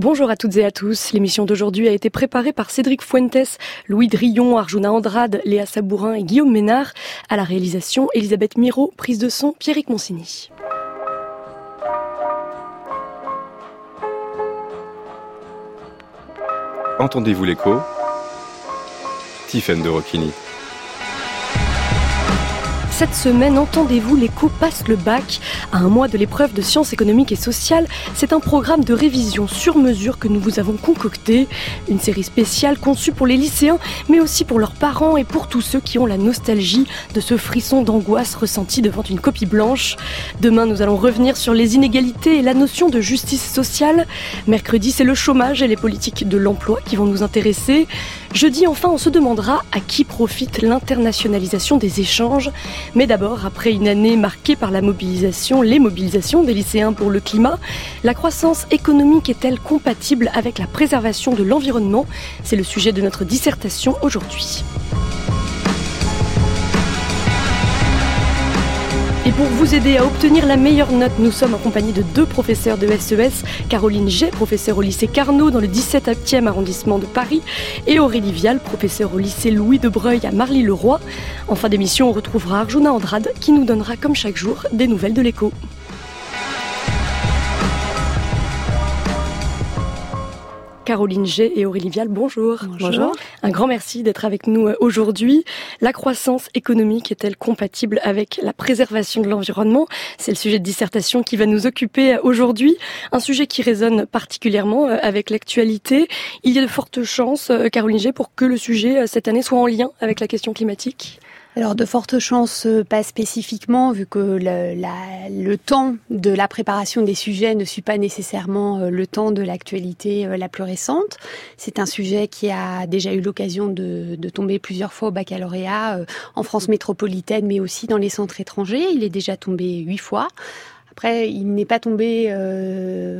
Bonjour à toutes et à tous. L'émission d'aujourd'hui a été préparée par Cédric Fuentes, Louis Drillon, Arjuna Andrade, Léa Sabourin et Guillaume Ménard. À la réalisation, Elisabeth Miro, prise de son, Pierrick Monsigny. Entendez-vous l'écho ? Tiphaine de Rocquigny. Cette semaine, Entendez-vous l'éco passe le bac. À un mois de l'épreuve de sciences économiques et sociales, c'est un programme de révision sur mesure que nous vous avons concocté. Une série spéciale conçue pour les lycéens, mais aussi pour leurs parents et pour tous ceux qui ont la nostalgie de ce frisson d'angoisse ressenti devant une copie blanche. Demain, nous allons revenir sur les inégalités et la notion de justice sociale. Mercredi, c'est le chômage et les politiques de l'emploi qui vont nous intéresser. Jeudi, enfin, on se demandera à qui profite l'internationalisation des échanges. Mais d'abord, après une année marquée par les mobilisations des lycéens pour le climat, la croissance économique est-elle compatible avec la préservation de l'environnement ? C'est le sujet de notre dissertation aujourd'hui. Et pour vous aider à obtenir la meilleure note, nous sommes en compagnie de deux professeurs de SES, Caroline Gey, professeure au lycée Carnot dans le 17e arrondissement de Paris, et Aurélie Vialle, professeure au lycée Louis de Broglie à Marly-le-Roi. En fin d'émission, on retrouvera Arjuna Andrade qui nous donnera, comme chaque jour, des nouvelles de l'éco. Caroline Gey et Aurélie Vialle, bonjour. Bonjour. Un grand merci d'être avec nous aujourd'hui. La croissance économique est-elle compatible avec la préservation de l'environnement ? C'est le sujet de dissertation qui va nous occuper aujourd'hui. Un sujet qui résonne particulièrement avec l'actualité. Il y a de fortes chances, Caroline Gey, pour que le sujet cette année soit en lien avec la question climatique ? Alors, de fortes chances, pas spécifiquement, vu que le temps de la préparation des sujets ne suit pas nécessairement le temps de l'actualité la plus récente. C'est un sujet qui a déjà eu l'occasion de tomber plusieurs fois au baccalauréat, en France métropolitaine, mais aussi dans les centres étrangers. Il est déjà tombé 8 fois. Après, il n'est pas tombé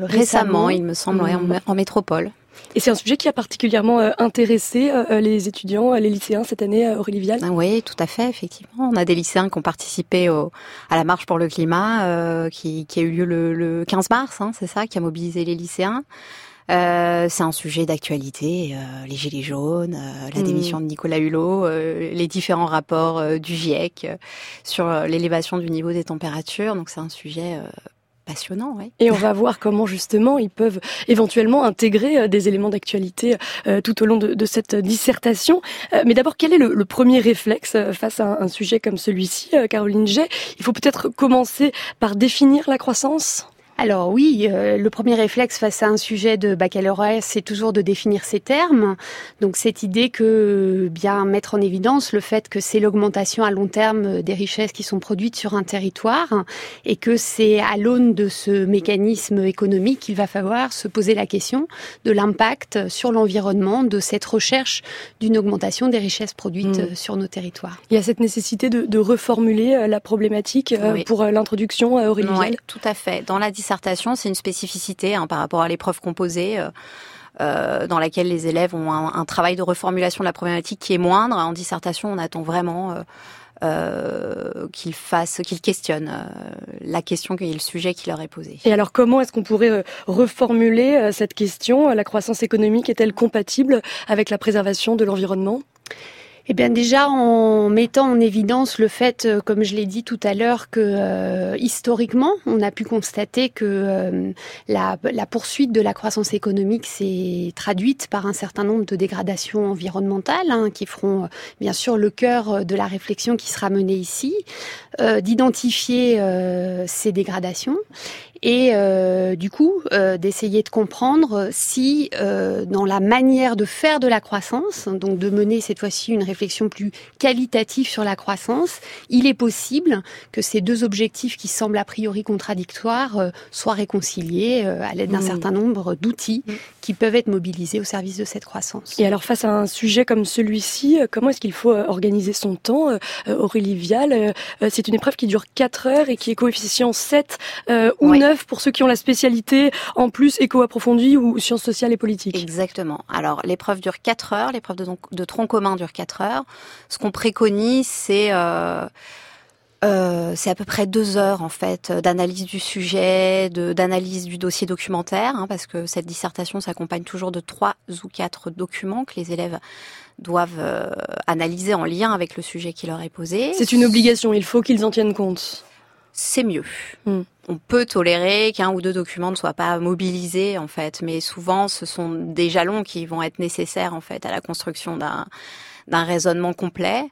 récemment, il me semble, en métropole. Et c'est un sujet qui a particulièrement intéressé les étudiants, les lycéens cette année, Aurélie Vialle. Oui, tout à fait, effectivement. On a des lycéens qui ont participé à la marche pour le climat, qui a eu lieu le 15 mars, hein, c'est ça, qui a mobilisé les lycéens. C'est un sujet d'actualité, les gilets jaunes, la démission de Nicolas Hulot, les différents rapports du GIEC sur l'élévation du niveau des températures. Donc c'est un sujet passionnant, oui. Et on va voir comment justement ils peuvent éventuellement intégrer des éléments d'actualité tout au long de cette dissertation. Mais d'abord, quel est le premier réflexe face à un sujet comme celui-ci, Caroline Gey ? Il faut peut-être commencer par définir la croissance ? Alors oui, le premier réflexe face à un sujet de baccalauréat, c'est toujours de définir ses termes. Donc cette idée que bien mettre en évidence le fait que c'est l'augmentation à long terme des richesses qui sont produites sur un territoire et que c'est à l'aune de ce mécanisme économique qu'il va falloir se poser la question de l'impact sur l'environnement de cette recherche d'une augmentation des richesses produites sur nos territoires. Il y a cette nécessité de reformuler la problématique pour l'introduction, Aurélie Vialle. Oui, tout à fait. Dans la dissertation, c'est une spécificité par rapport à l'épreuve composée dans laquelle les élèves ont un travail de reformulation de la problématique qui est moindre. En dissertation, on attend vraiment qu'ils questionnent la question et le sujet qui leur est posé. Et alors, comment est-ce qu'on pourrait reformuler cette question ? La croissance économique est-elle compatible avec la préservation de l'environnement ? Eh bien déjà en mettant en évidence le fait, comme je l'ai dit tout à l'heure, que historiquement on a pu constater que la poursuite de la croissance économique s'est traduite par un certain nombre de dégradations environnementales qui feront bien sûr le cœur de la réflexion qui sera menée ici, d'identifier ces dégradations et du coup d'essayer de comprendre si dans la manière de faire de la croissance, donc de mener cette fois-ci une réflexion plus qualitative sur la croissance, il est possible que ces deux objectifs qui semblent a priori contradictoires soient réconciliés à l'aide d'un certain nombre d'outils qui peuvent être mobilisés au service de cette croissance. Et alors face à un sujet comme celui-ci, comment est-ce qu'il faut organiser son temps ? Aurélie Vialle, c'est une épreuve qui dure 4 heures et qui est coefficient 7 ou 9 pour ceux qui ont la spécialité en plus éco approfondie ou sciences sociales et politiques. Exactement. Alors l'épreuve dure 4 heures, l'épreuve de tronc commun dure 4 heures. Ce qu'on préconise, c'est C'est à peu près 2 heures en fait d'analyse du sujet, d'analyse du dossier documentaire, hein, parce que cette dissertation s'accompagne toujours de 3 ou 4 documents que les élèves doivent analyser en lien avec le sujet qui leur est posé. C'est une obligation, il faut qu'ils en tiennent compte. C'est mieux. On peut tolérer qu'1 ou 2 documents ne soient pas mobilisés en fait, mais souvent ce sont des jalons qui vont être nécessaires en fait à la construction d'un raisonnement complet.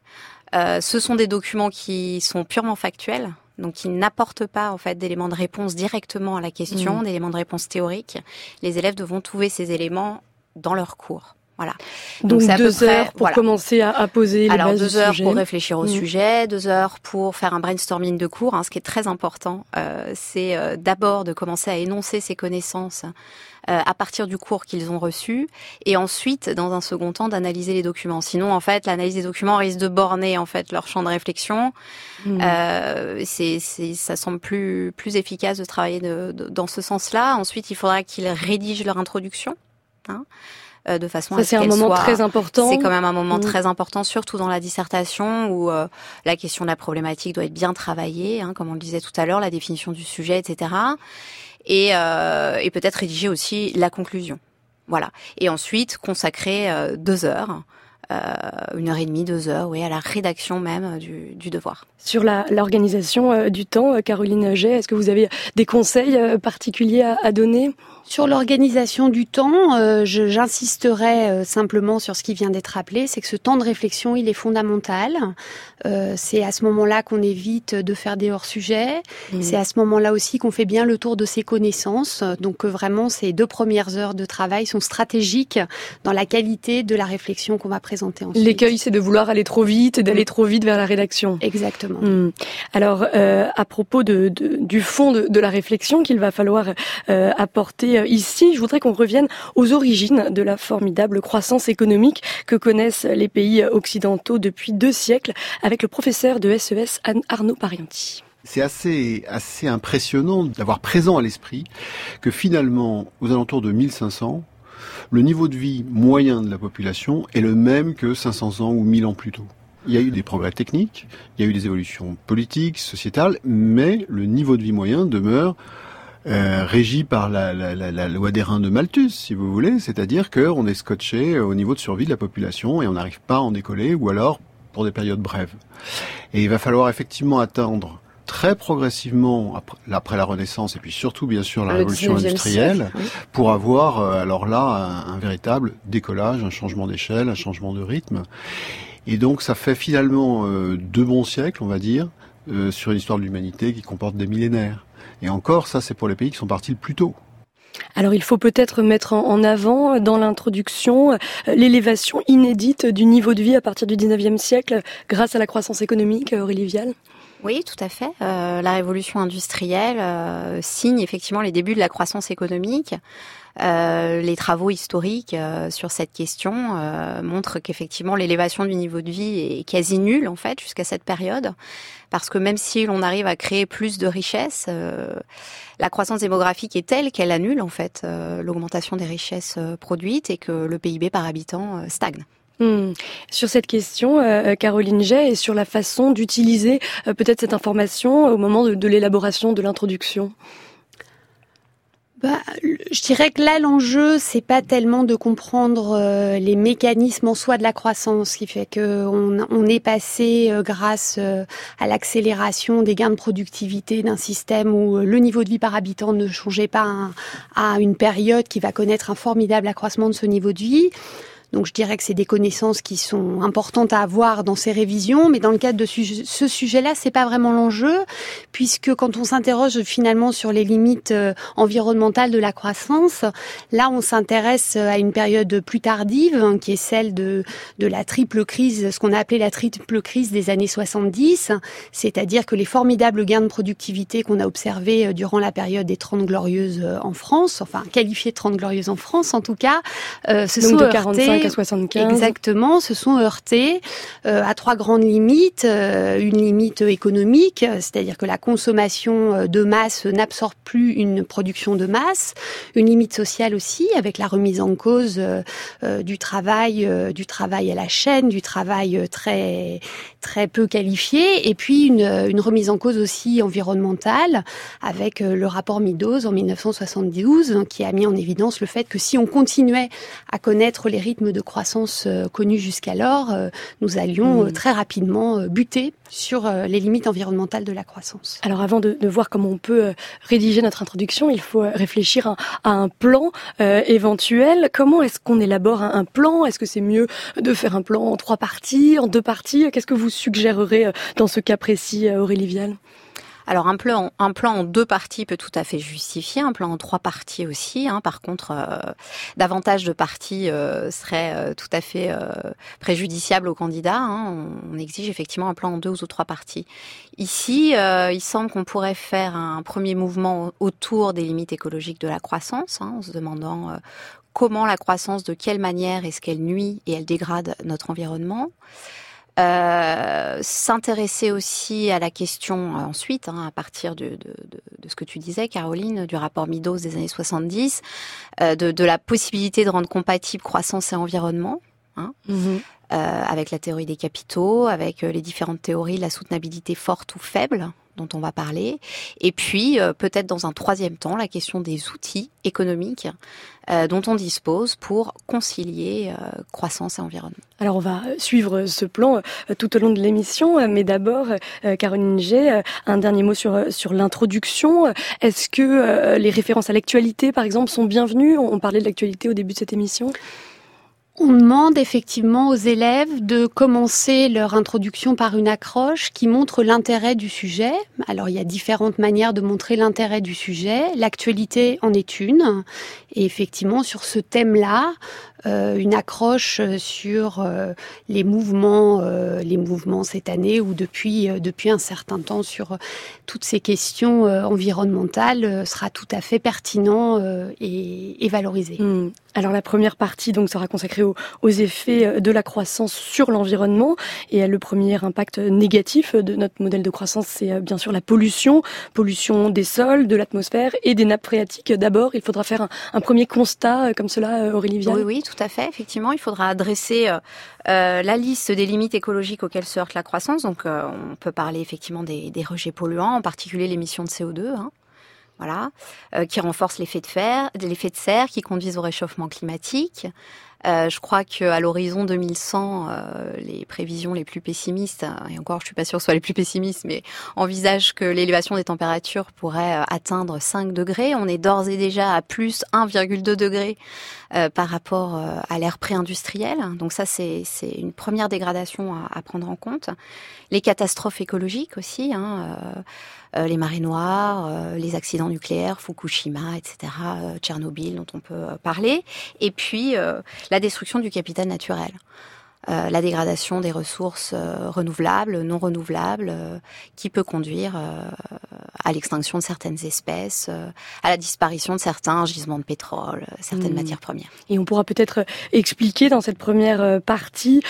Ce sont des documents qui sont purement factuels, donc qui n'apportent pas en fait d'éléments de réponse directement à la question, d'éléments de réponse théoriques. Les élèves devront trouver ces éléments dans leur cours. Voilà. Donc 2 heures pour commencer à poser les bases du sujet. Alors 2 heures pour réfléchir au sujet, 2 heures pour faire un brainstorming de cours. Hein, ce qui est très important, c'est d'abord de commencer à énoncer ses connaissances à partir du cours qu'ils ont reçu, et ensuite, dans un second temps, d'analyser les documents. Sinon, en fait, l'analyse des documents risque de borner en fait leur champ de réflexion. Ça semble plus efficace de travailler dans ce sens-là. Ensuite, il faudra qu'ils rédigent leur introduction. Hein, de façon à ce qu'elle soit... Ça, c'est un moment très important. C'est quand même un moment très important, surtout dans la dissertation, où la question de la problématique doit être bien travaillée, hein, comme on le disait tout à l'heure, la définition du sujet, etc. Et peut-être rédiger aussi la conclusion. Voilà. Et ensuite, consacrer 2 heures... 1h30, 2 heures, oui, à la rédaction même du devoir. Sur l'organisation du temps, Caroline Gey, est-ce que vous avez des conseils particuliers à donner ? Sur l'organisation du temps, j'insisterai simplement sur ce qui vient d'être rappelé, c'est que ce temps de réflexion, il est fondamental. C'est à ce moment-là qu'on évite de faire des hors-sujets. C'est à ce moment-là aussi qu'on fait bien le tour de ses connaissances. Donc vraiment, ces 2 premières heures de travail sont stratégiques dans la qualité de la réflexion qu'on va présenter. L'écueil, c'est de vouloir aller trop vite et d'aller trop vite vers la rédaction. Exactement. Alors, à propos du fond de la réflexion qu'il va falloir apporter ici, je voudrais qu'on revienne aux origines de la formidable croissance économique que connaissent les pays occidentaux depuis 2 siècles, avec le professeur de SES Arnaud Parianti. C'est assez impressionnant d'avoir présent à l'esprit que finalement, aux alentours de 1500, le niveau de vie moyen de la population est le même que 500 ans ou 1000 ans plus tôt. Il y a eu des progrès techniques, il y a eu des évolutions politiques, sociétales, mais le niveau de vie moyen demeure régi par la loi des reins de Malthus, si vous voulez, c'est-à-dire qu'on est scotché au niveau de survie de la population et on n'arrive pas à en décoller, ou alors pour des périodes brèves. Et il va falloir effectivement attendre très progressivement, après la Renaissance et puis surtout bien sûr la révolution industrielle, pour avoir alors là un véritable décollage, un changement d'échelle, un changement de rythme. Et donc ça fait finalement 2 bons siècles, on va dire, sur une histoire de l'humanité qui comporte des millénaires. Et encore, ça c'est pour les pays qui sont partis le plus tôt. Alors il faut peut-être mettre en avant dans l'introduction l'élévation inédite du niveau de vie à partir du 19e siècle grâce à la croissance économique, Aurélie Vialle. Oui, tout à fait. La révolution industrielle signe effectivement les débuts de la croissance économique. Les travaux historiques sur cette question montrent qu'effectivement l'élévation du niveau de vie est quasi nulle en fait jusqu'à cette période, parce que même si l'on arrive à créer plus de richesses, la croissance démographique est telle qu'elle annule en fait l'augmentation des richesses produites et que le PIB par habitant stagne. Sur cette question, Caroline Gey, et sur la façon d'utiliser peut-être cette information au moment de l'élaboration de l'introduction. Je dirais que là, l'enjeu, c'est pas tellement de comprendre les mécanismes en soi de la croissance, qui fait que on est passé, grâce à l'accélération des gains de productivité d'un système où le niveau de vie par habitant ne changeait pas à une période qui va connaître un formidable accroissement de ce niveau de vie. Donc je dirais que c'est des connaissances qui sont importantes à avoir dans ces révisions, mais dans le cadre de ce sujet-là, c'est pas vraiment l'enjeu, puisque quand on s'interroge finalement sur les limites environnementales de la croissance, là on s'intéresse à une période plus tardive, hein, qui est celle de la triple crise, ce qu'on a appelé la triple crise des années 70, c'est-à-dire que les formidables gains de productivité qu'on a observés durant la période des 30 glorieuses en France, enfin qualifiés de 30 glorieuses en France en tout cas, se sont heurtés 65 à 75. Exactement, se sont heurtés à trois grandes limites. Une limite économique, c'est-à-dire que la consommation de masse n'absorbe plus une production de masse. Une limite sociale aussi, avec la remise en cause du travail à la chaîne, du travail très, très peu qualifié. Et puis une remise en cause aussi environnementale, avec le rapport Meadows en 1972, qui a mis en évidence le fait que si on continuait à connaître les rythmes de croissance connus jusqu'alors, nous allions très rapidement buter sur les limites environnementales de la croissance. Alors avant de voir comment on peut rédiger notre introduction, il faut réfléchir à un plan éventuel. Comment est-ce qu'on élabore un plan ? Est-ce que c'est mieux de faire un plan en trois parties, en deux parties ? Qu'est-ce que vous suggérerez dans ce cas précis, Aurélie Vialle ? Alors un plan en deux parties peut tout à fait justifier, un plan en trois parties aussi. Par contre, davantage de parties serait tout à fait préjudiciable aux candidats. On exige effectivement un plan en deux ou trois parties. Ici, il semble qu'on pourrait faire un premier mouvement autour des limites écologiques de la croissance, en se demandant comment la croissance, de quelle manière est-ce qu'elle nuit et elle dégrade notre environnement. S'intéresser aussi à la question ensuite, à partir de ce que tu disais, Caroline, du rapport Meadows des années 70, de la possibilité de rendre compatible croissance et environnement, avec la théorie des capitaux, avec les différentes théories de la soutenabilité forte ou faible, dont on va parler. Et puis, peut-être dans un troisième temps, la question des outils économiques dont on dispose pour concilier croissance et environnement. Alors, on va suivre ce plan tout au long de l'émission. Mais d'abord, Caroline Gey, un dernier mot sur l'introduction. Est-ce que les références à l'actualité, par exemple, sont bienvenues ? On parlait de l'actualité au début de cette émission. On demande effectivement aux élèves de commencer leur introduction par une accroche qui montre l'intérêt du sujet. Alors, il y a différentes manières de montrer l'intérêt du sujet. L'actualité en est une. Et effectivement, sur ce thème-là, une accroche sur les mouvements cette année ou depuis un certain temps sur toutes ces questions environnementales sera tout à fait pertinent et valorisé. Alors la première partie donc sera consacrée aux effets de la croissance sur l'environnement, et le premier impact négatif de notre modèle de croissance, c'est bien sûr la pollution des sols, de l'atmosphère et des nappes phréatiques. D'abord, il faudra faire un premier constat comme cela, Aurélie Vialle. Oui, tout à fait. Effectivement, il faudra adresser la liste des limites écologiques auxquelles se heurte la croissance. Donc, on peut parler effectivement des rejets polluants, en particulier l'émission de CO2, voilà, qui renforcent l'effet de serre, qui conduisent au réchauffement climatique. Je crois qu'à l'horizon 2100, les prévisions les plus pessimistes, et encore je suis pas sûre que ce soit les plus pessimistes, mais envisagent que l'élévation des températures pourrait atteindre 5 degrés. On est d'ores et déjà à plus 1,2 degrés par rapport à l'ère pré-industrielle. Donc ça, c'est une première dégradation à prendre en compte. Les catastrophes écologiques aussi, les marées noires, les accidents nucléaires, Fukushima, etc., Tchernobyl dont on peut parler. Et puis la destruction du capital naturel, la dégradation des ressources renouvelables, non renouvelables, qui peut conduire à l'extinction de certaines espèces, à la disparition de certains gisements de pétrole, certaines matières premières. Et on pourra peut-être expliquer dans cette première partie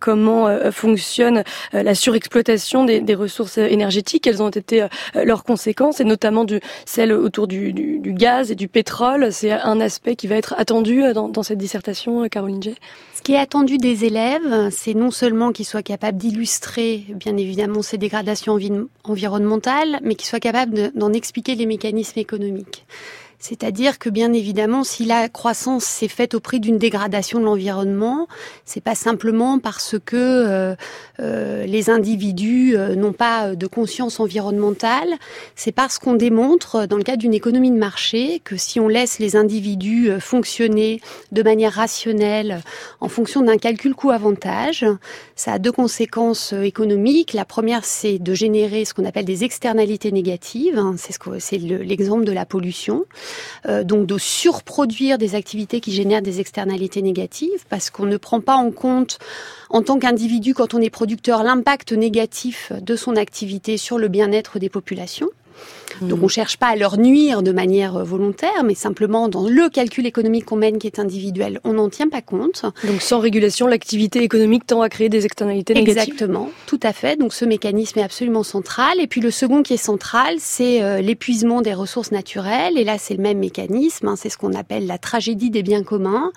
comment fonctionne la surexploitation des ressources énergétiques, quelles ont été leurs conséquences, et notamment celles autour du gaz et du pétrole. C'est un aspect qui va être attendu dans cette dissertation, Caroline Gey. Ce qui est attendu des élèves, c'est non seulement qu'ils soient capables d'illustrer, bien évidemment, ces dégradations environnementales, mais qu'ils soient capables d'en expliquer les mécanismes économiques. C'est-à-dire que, bien évidemment, si la croissance s'est faite au prix d'une dégradation de l'environnement, c'est pas simplement parce que les individus n'ont pas de conscience environnementale, c'est parce qu'on démontre, dans le cadre d'une économie de marché, que si on laisse les individus fonctionner de manière rationnelle, en fonction d'un calcul coût-avantage, ça a deux conséquences économiques. La première, c'est de générer ce qu'on appelle des externalités négatives. C'est l'exemple de la pollution. Donc de surproduire des activités qui génèrent des externalités négatives, parce qu'on ne prend pas en compte, en tant qu'individu, quand on est producteur, l'impact négatif de son activité sur le bien-être des populations. Donc on ne cherche pas à leur nuire de manière volontaire, mais simplement dans le calcul économique qu'on mène qui est individuel, on n'en tient pas compte. Donc sans régulation, l'activité économique tend à créer des externalités négatives. Exactement, tout à fait. Donc ce mécanisme est absolument central. Et puis le second qui est central, c'est l'épuisement des ressources naturelles. Et là, c'est le même mécanisme. C'est ce qu'on appelle la tragédie des biens communs.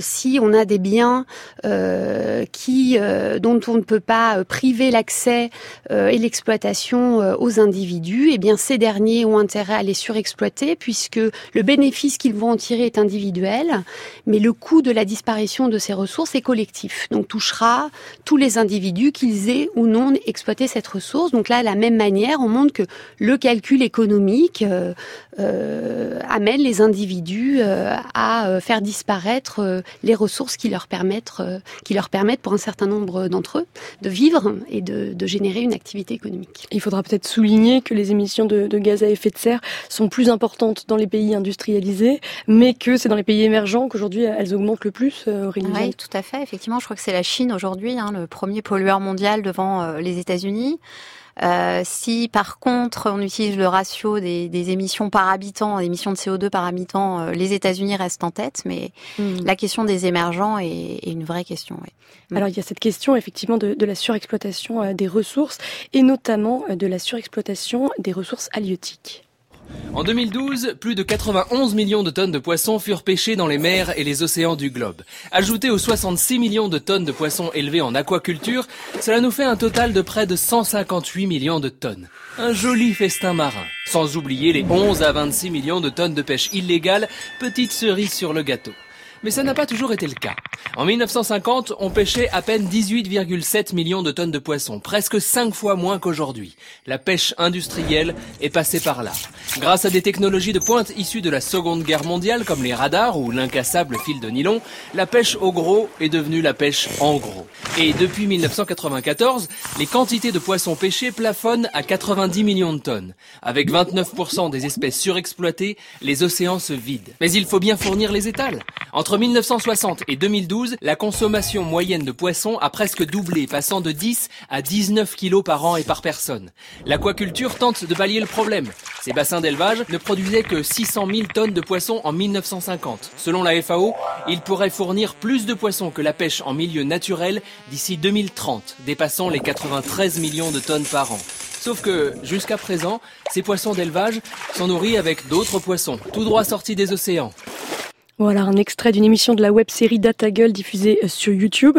Si on a des biens dont on ne peut pas priver l'accès et l'exploitation aux individus, eh bien ces derniers ont intérêt à les surexploiter puisque le bénéfice qu'ils vont en tirer est individuel, mais le coût de la disparition de ces ressources est collectif. Donc touchera tous les individus qu'ils aient ou non exploité cette ressource. Donc là, de la même manière, on montre que le calcul économique amène les individus à faire disparaître les ressources qui leur permettent pour un certain nombre d'entre eux de vivre et de générer une activité économique. Il faudra peut-être souligner que les émissions de gaz à effet de serre sont plus importantes dans les pays industrialisés, mais que c'est dans les pays émergents qu'aujourd'hui elles augmentent le plus, Aurélie. Oui, tout à fait. Effectivement, je crois que c'est la Chine aujourd'hui, le premier pollueur mondial devant les États-Unis. Si par contre on utilise le ratio des émissions par habitant, émissions de CO2 par habitant, les États-Unis restent en tête, mais la question des émergents est une vraie question. Oui. Alors il y a cette question effectivement de la surexploitation des ressources et notamment de la surexploitation des ressources halieutiques. En 2012, plus de 91 millions de tonnes de poissons furent pêchées dans les mers et les océans du globe. Ajouté aux 66 millions de tonnes de poissons élevés en aquaculture, cela nous fait un total de près de 158 millions de tonnes. Un joli festin marin. Sans oublier les 11 à 26 millions de tonnes de pêche illégale, petite cerise sur le gâteau. Mais ça n'a pas toujours été le cas. En 1950, on pêchait à peine 18,7 millions de tonnes de poissons, presque 5 fois moins qu'aujourd'hui. La pêche industrielle est passée par là. Grâce à des technologies de pointe issues de la Seconde Guerre mondiale, comme les radars ou l'incassable fil de nylon, la pêche au gros est devenue la pêche en gros. Et depuis 1994, les quantités de poissons pêchés plafonnent à 90 millions de tonnes. Avec 29% des espèces surexploitées, les océans se vident. Mais il faut bien fournir les étals. Entre 1960 et 2012, la consommation moyenne de poissons a presque doublé, passant de 10 à 19 kilos par an et par personne. L'aquaculture tente de pallier le problème. Ces bassins d'élevage ne produisaient que 600 000 tonnes de poissons en 1950. Selon la FAO, ils pourraient fournir plus de poissons que la pêche en milieu naturel d'ici 2030, dépassant les 93 millions de tonnes par an. Sauf que, jusqu'à présent, ces poissons d'élevage sont nourris avec d'autres poissons, tout droit sortis des océans. Voilà un extrait d'une émission de la web-série Data Gueule diffusée sur YouTube.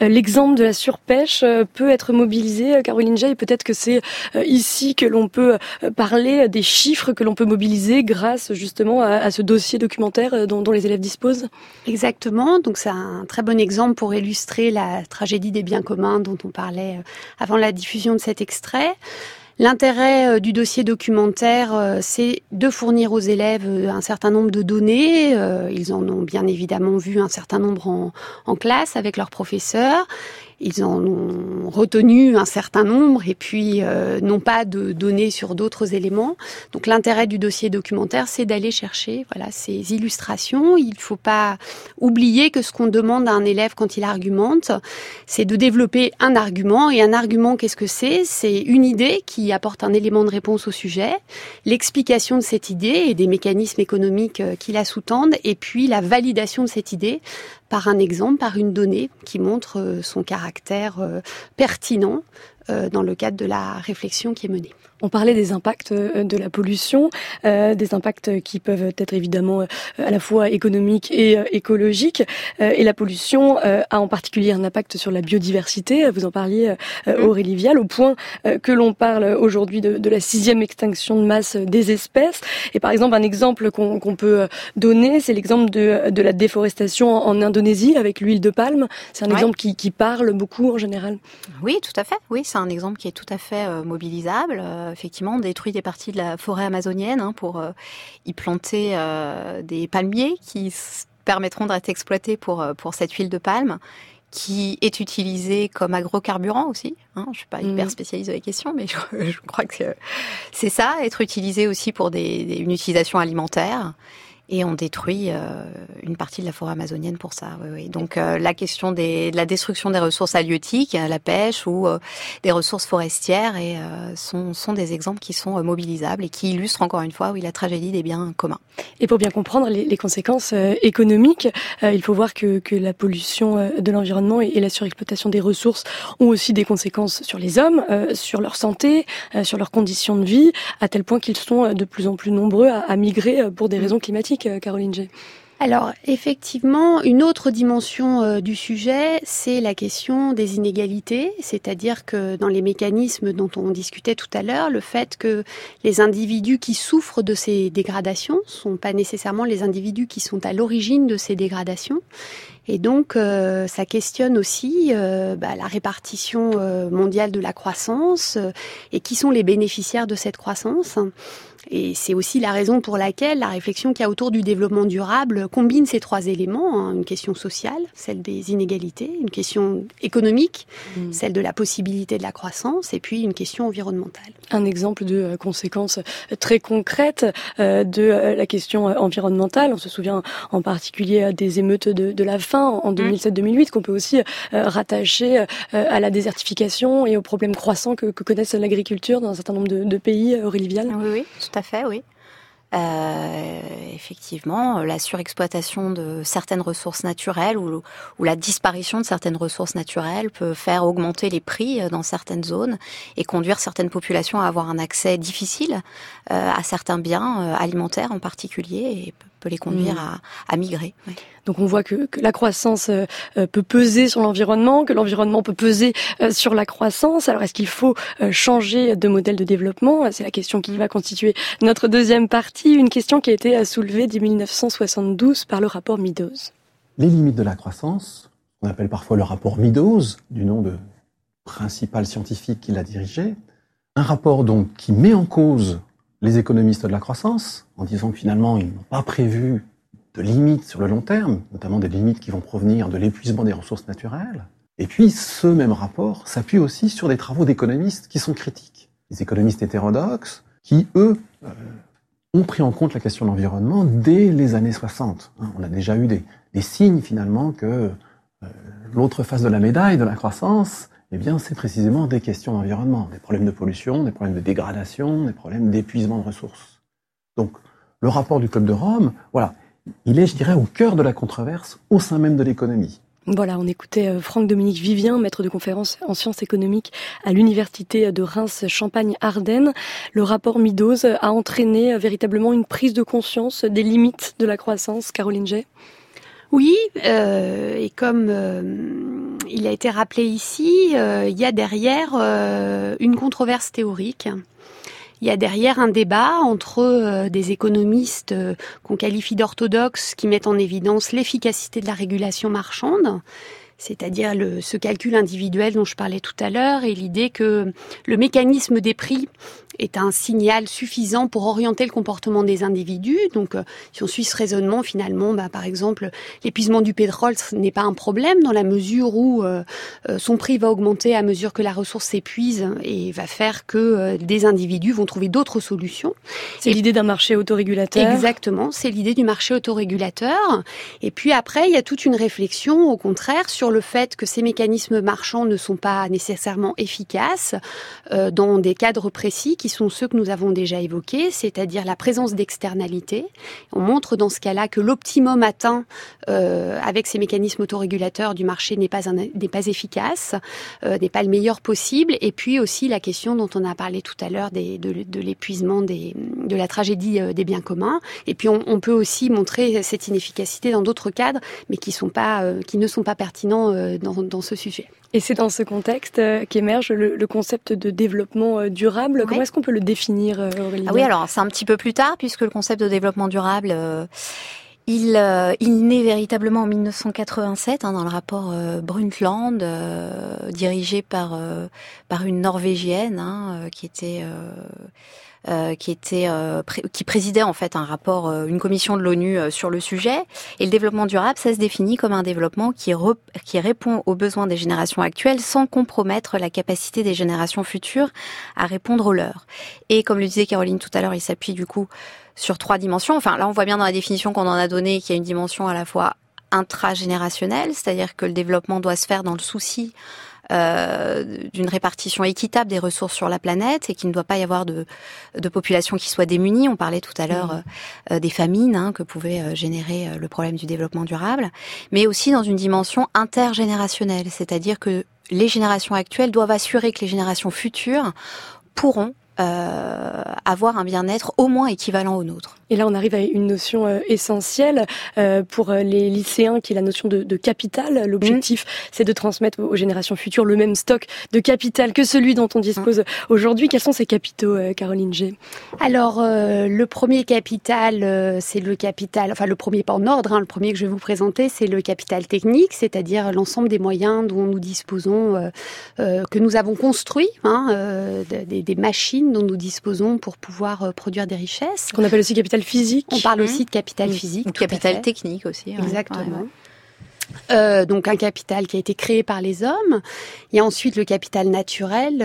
L'exemple de la surpêche peut être mobilisé, Caroline Gey, et peut-être que c'est ici que l'on peut parler des chiffres que l'on peut mobiliser grâce justement à ce dossier documentaire dont les élèves disposent. Exactement, donc c'est un très bon exemple pour illustrer la tragédie des biens communs dont on parlait avant la diffusion de cet extrait. L'intérêt du dossier documentaire, c'est de fournir aux élèves un certain nombre de données. Ils en ont bien évidemment vu un certain nombre en classe avec leurs professeurs. Ils en ont retenu un certain nombre et puis n'ont pas de données sur d'autres éléments. Donc l'intérêt du dossier documentaire, c'est d'aller chercher ces illustrations. Il ne faut pas oublier que ce qu'on demande à un élève quand il argumente, c'est de développer un argument. Et un argument, qu'est-ce que c'est ? C'est une idée qui apporte un élément de réponse au sujet, l'explication de cette idée et des mécanismes économiques qui la sous-tendent, et puis la validation de cette idée par un exemple, par une donnée qui montre son caractère pertinent dans le cadre de la réflexion qui est menée. On parlait des impacts de la pollution, des impacts qui peuvent être évidemment à la fois économiques et écologiques. Et la pollution a en particulier un impact sur la biodiversité. Vous en parliez, Aurélie Vialle, au point que l'on parle aujourd'hui de la 6e extinction de masse des espèces. Et par exemple, un exemple qu'on peut donner, c'est l'exemple de la déforestation en Indonésie avec l'huile de palme. C'est un exemple qui parle beaucoup en général. Oui, tout à fait. Oui, c'est un exemple qui est tout à fait mobilisable. Effectivement, on détruit des parties de la forêt amazonienne pour y planter des palmiers qui permettront d'être exploités pour cette huile de palme qui est utilisée comme agrocarburant aussi. Je ne suis pas hyper spécialiste de la question, mais je crois que c'est ça, être utilisée aussi pour une utilisation alimentaire. Et on détruit une partie de la forêt amazonienne pour ça. Oui, oui. Donc la question de la destruction des ressources halieutiques, la pêche ou des ressources forestières et, sont des exemples qui sont mobilisables et qui illustrent encore une fois oui, la tragédie des biens communs. Et pour bien comprendre les conséquences économiques, il faut voir que la pollution de l'environnement et la surexploitation des ressources ont aussi des conséquences sur les hommes, sur leur santé, sur leurs conditions de vie, à tel point qu'ils sont de plus en plus nombreux à migrer pour des raisons climatiques, Caroline Gey. Alors, effectivement, une autre dimension du sujet, c'est la question des inégalités, c'est-à-dire que dans les mécanismes dont on discutait tout à l'heure, le fait que les individus qui souffrent de ces dégradations sont pas nécessairement les individus qui sont à l'origine de ces dégradations. Et donc, ça questionne aussi la répartition mondiale de la croissance et qui sont les bénéficiaires de cette croissance. Et c'est aussi la raison pour laquelle la réflexion qu'il y a autour du développement durable combine ces trois éléments, hein, une question sociale, celle des inégalités, une question économique, celle de la possibilité de la croissance, et puis une question environnementale. Un exemple de conséquences très concrètes de la question environnementale, on se souvient en particulier des émeutes de la faim en 2007-2008, qu'on peut aussi rattacher à la désertification et aux problèmes croissants que connaissent l'agriculture dans un certain nombre de pays, Aurélie Vialle. Oui, oui. Tout à fait, oui. Effectivement, la surexploitation de certaines ressources naturelles ou la disparition de certaines ressources naturelles peut faire augmenter les prix dans certaines zones et conduire certaines populations à avoir un accès difficile à certains biens alimentaires en particulier et peut les conduire à migrer. Oui. Donc on voit que la croissance peut peser sur l'environnement, que l'environnement peut peser sur la croissance. Alors est-ce qu'il faut changer de modèle de développement ? C'est la question qui va constituer notre deuxième partie, une question qui a été soulevée dès 1972 par le rapport Meadows. Les limites de la croissance, on appelle parfois le rapport Meadows, du nom de principal scientifique qui l'a dirigé, un rapport donc qui met en cause les économistes de la croissance, en disant que finalement ils n'ont pas prévu de limites sur le long terme, notamment des limites qui vont provenir de l'épuisement des ressources naturelles. Et puis ce même rapport s'appuie aussi sur des travaux d'économistes qui sont critiques. Des économistes hétérodoxes qui, eux, ont pris en compte la question de l'environnement dès les années 60. On a déjà eu des signes finalement que l'autre face de la médaille de la croissance, eh bien, c'est précisément des questions d'environnement, des problèmes de pollution, des problèmes de dégradation, des problèmes d'épuisement de ressources. Donc, le rapport du Club de Rome, voilà, il est, je dirais, au cœur de la controverse au sein même de l'économie. Voilà, on écoutait Franck-Dominique Vivien, maître de conférence en sciences économiques à l'université de Reims-Champagne-Ardennes. Le rapport Meadows a entraîné véritablement une prise de conscience des limites de la croissance, Caroline Gey. Oui, et comme il a été rappelé ici, il y a derrière une controverse théorique. Il y a derrière un débat entre des économistes qu'on qualifie d'orthodoxes qui mettent en évidence l'efficacité de la régulation marchande, c'est-à-dire ce calcul individuel dont je parlais tout à l'heure et l'idée que le mécanisme des prix est un signal suffisant pour orienter le comportement des individus. Donc, si on suit ce raisonnement, finalement, par exemple, l'épuisement du pétrole n'est pas un problème dans la mesure où son prix va augmenter à mesure que la ressource s'épuise et va faire que des individus vont trouver d'autres solutions. C'est l'idée d'un marché autorégulateur. Exactement, c'est l'idée du marché autorégulateur. Et puis après, il y a toute une réflexion, au contraire, sur le fait que ces mécanismes marchands ne sont pas nécessairement efficaces dans des cadres précis qui sont ceux que nous avons déjà évoqués, c'est-à-dire la présence d'externalités. On montre dans ce cas-là que l'optimum atteint avec ces mécanismes autorégulateurs du marché n'est pas efficace, n'est pas le meilleur possible. Et puis aussi la question dont on a parlé tout à l'heure de l'épuisement, de la tragédie des biens communs. Et puis on peut aussi montrer cette inefficacité dans d'autres cadres, mais qui ne sont pas pertinents dans ce sujet. Et c'est dans ce contexte qu'émerge le concept de développement durable. Oui. Comment est-ce qu'on peut le définir, Aurélie ? Ah oui, alors c'est un petit peu plus tard, puisque le concept de développement durable, il naît véritablement en 1987, dans le rapport Brundtland, dirigé par une Norvégienne qui présidait en fait un rapport, une commission de l'ONU sur le sujet. Et le développement durable, ça se définit comme un développement qui répond aux besoins des générations actuelles sans compromettre la capacité des générations futures à répondre aux leurs. Et comme le disait Caroline tout à l'heure, il s'appuie du coup sur trois dimensions. Enfin, là, on voit bien dans la définition qu'on en a donnée qu'il y a une dimension à la fois intragénérationnelle, c'est-à-dire que le développement doit se faire dans le souci d'une répartition équitable des ressources sur la planète et qu'il ne doit pas y avoir de population qui soit démunie. On parlait tout à l'heure des famines que pouvait générer le problème du développement durable, mais aussi dans une dimension intergénérationnelle, c'est-à-dire que les générations actuelles doivent assurer que les générations futures pourront avoir un bien-être au moins équivalent au nôtre. Et là, on arrive à une notion essentielle pour les lycéens, qui est la notion de capital. L'objectif, c'est de transmettre aux générations futures le même stock de capital que celui dont on dispose aujourd'hui. Quels sont ces capitaux, Caroline Gey ? Alors, le premier capital, c'est le capital, enfin le premier pas en ordre, le premier que je vais vous présenter, c'est le capital technique, c'est-à-dire l'ensemble des moyens dont nous disposons, que nous avons construits, des machines dont nous disposons pour pouvoir produire des richesses. Qu'on appelle aussi capital physique. On parle aussi de capital physique. Ou capital technique aussi. Exactement. Ouais. Donc un capital qui a été créé par les hommes. Il y a ensuite le capital naturel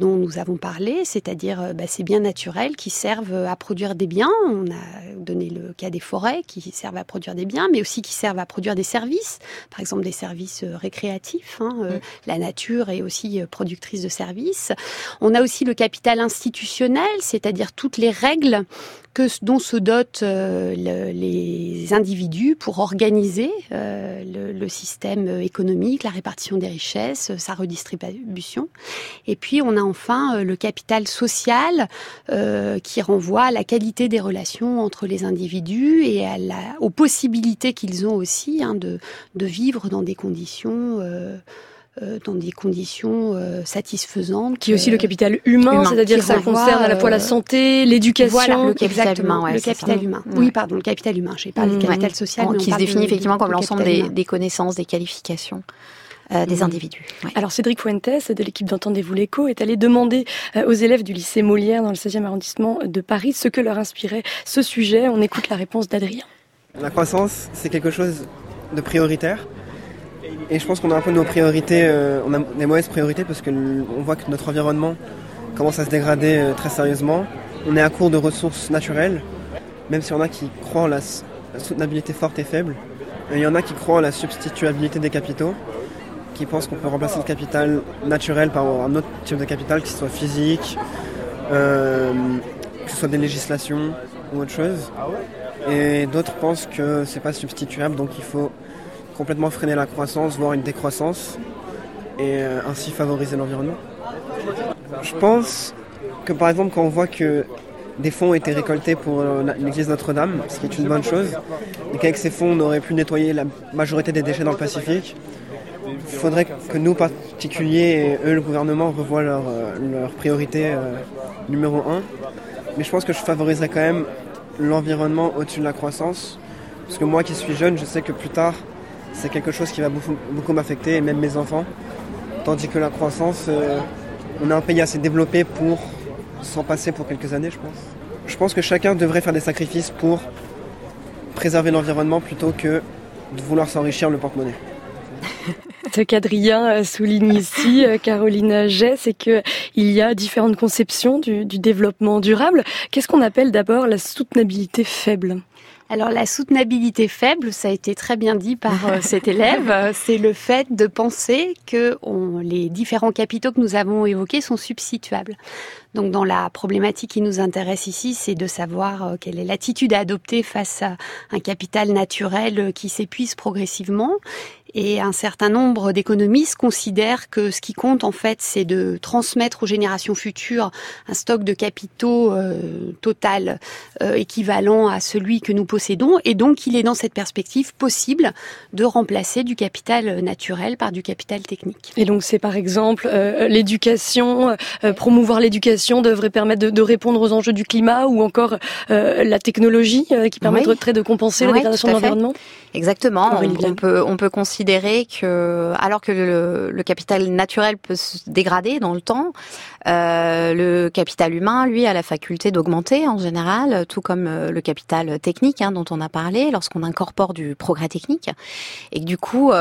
dont nous avons parlé, c'est-à-dire ces biens naturels qui servent à produire des biens. On a donné le cas des forêts qui servent à produire des biens, mais aussi qui servent à produire des services, par exemple des services récréatifs. La nature est aussi productrice de services. On a aussi le capital institutionnel, c'est-à-dire toutes les règles dont se dotent les individus pour organiser le système économique, la répartition des richesses, sa redistribution. Et puis on a enfin le capital social qui renvoie à la qualité des relations entre les individus et à aux possibilités qu'ils ont aussi de vivre dans des conditions satisfaisantes. Qui est aussi le capital humain, c'est-à-dire que ça concerne à la fois la santé, l'éducation. Voilà, le capital humain. Le capital humain. Oui, pardon, le capital humain. J'ai parlé du capital social. Qui se définit effectivement comme l'ensemble des connaissances, des qualifications des individus. Ouais. Alors Cédric Fuentes, de l'équipe d'Entendez-vous l'éco, est allé demander aux élèves du lycée Molière dans le 16e arrondissement de Paris ce que leur inspirait ce sujet. On écoute la réponse d'Adrien. La croissance, c'est quelque chose de prioritaire. Et je pense qu'on a un peu nos priorités, on a des mauvaises priorités parce qu'on voit que notre environnement commence à se dégrader très sérieusement. On est à court de ressources naturelles, même s'il y en a qui croient en la soutenabilité forte et faible. Et il y en a qui croient en la substituabilité des capitaux, qui pensent qu'on peut remplacer le capital naturel par un autre type de capital, que ce soit physique, que ce soit des législations ou autre chose. Et d'autres pensent que c'est pas substituable, donc il faut complètement freiner la croissance, voire une décroissance, et ainsi favoriser l'environnement. Je pense que par exemple quand on voit que des fonds ont été récoltés pour l'église Notre-Dame, ce qui est une bonne chose, et qu'avec ces fonds on aurait pu nettoyer la majorité des déchets dans le Pacifique, il faudrait que nous particuliers et eux le gouvernement revoient leur priorité numéro 1. Mais je pense que je favoriserais quand même l'environnement au-dessus de la croissance, parce que moi qui suis jeune, je sais que plus tard c'est quelque chose qui va beaucoup m'affecter, et même mes enfants. Tandis que la croissance, on est un pays assez développé pour s'en passer pour quelques années, je pense. Je pense que chacun devrait faire des sacrifices pour préserver l'environnement plutôt que de vouloir s'enrichir le porte-monnaie. Ce qu'Adrien souligne ici, Caroline Gey, c'est qu'il y a différentes conceptions du développement durable. Qu'est-ce qu'on appelle d'abord la soutenabilité faible ? Alors la soutenabilité faible, ça a été très bien dit par cet élève, c'est le fait de penser que les différents capitaux que nous avons évoqués sont substituables. Donc dans la problématique qui nous intéresse ici, c'est de savoir quelle est l'attitude à adopter face à un capital naturel qui s'épuise progressivement. Et un certain nombre d'économistes considèrent que ce qui compte, en fait, c'est de transmettre aux générations futures un stock de capitaux total équivalent à celui que nous possédons. Et donc, il est dans cette perspective possible de remplacer du capital naturel par du capital technique. Et donc, c'est par exemple l'éducation, promouvoir l'éducation devrait permettre de répondre aux enjeux du climat, ou encore la technologie qui permettrait de compenser la dégradation de l'environnement. Exactement. On peut considérer que, alors que le capital naturel peut se dégrader dans le temps, le capital humain, lui, a la faculté d'augmenter en général, tout comme le capital technique dont on a parlé, lorsqu'on incorpore du progrès technique. Et que du coup,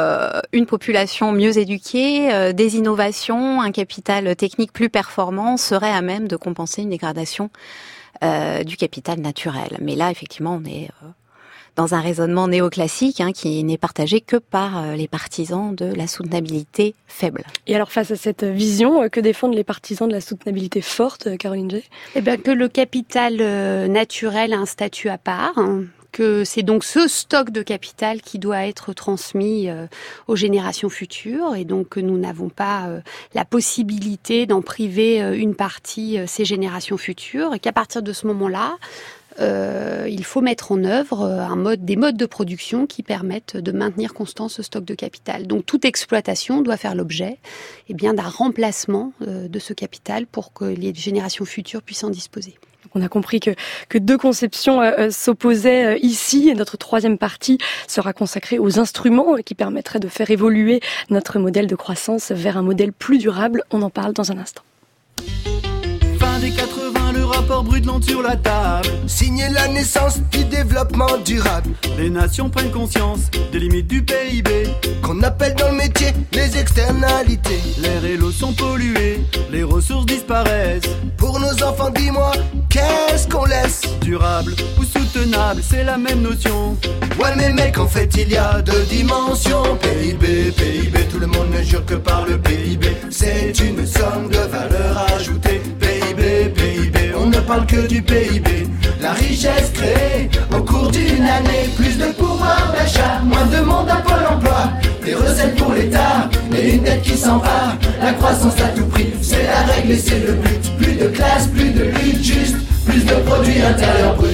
une population mieux éduquée, des innovations, un capital technique plus performant serait à même de compenser une dégradation du capital naturel. Mais là, effectivement, on est dans un raisonnement néoclassique qui n'est partagé que par les partisans de la soutenabilité faible. Et alors, face à cette vision, que défendent les partisans de la soutenabilité forte, Caroline Gey ? Eh bien, que le capital naturel a un statut à part, que c'est donc ce stock de capital qui doit être transmis aux générations futures, et donc que nous n'avons pas la possibilité d'en priver une partie ces générations futures, et qu'à partir de ce moment-là, il faut mettre en œuvre des modes de production qui permettent de maintenir constant ce stock de capital. Donc toute exploitation doit faire l'objet d'un remplacement de ce capital pour que les générations futures puissent en disposer. On a compris que deux conceptions s'opposaient ici, et notre troisième partie sera consacrée aux instruments qui permettraient de faire évoluer notre modèle de croissance vers un modèle plus durable. On en parle dans un instant. Fin des 80, le rapport Brundtland sur la table signait la naissance du développement durable. Les nations prennent conscience des limites du PIB, qu'on appelle dans le métier les externalités. L'air et l'eau sont pollués, les ressources disparaissent. Pour nos enfants, dis-moi, qu'est-ce qu'on laisse? Durable ou soutenable, c'est la même notion. Ouais mais mec, en fait il y a deux dimensions. PIB, PIB, tout le monde ne jure que par le PIB. C'est une somme de valeur ajoutée. PIB, PIB, on ne parle que du PIB. La richesse créée au cours d'une année. Plus de pouvoir d'achat, moins de monde à Pôle emploi. Des recettes pour l'État et une dette qui s'en va. La croissance à tout prix, c'est la règle et c'est le but. Plus de classe, plus de lutte, juste plus de produits intérieurs bruts.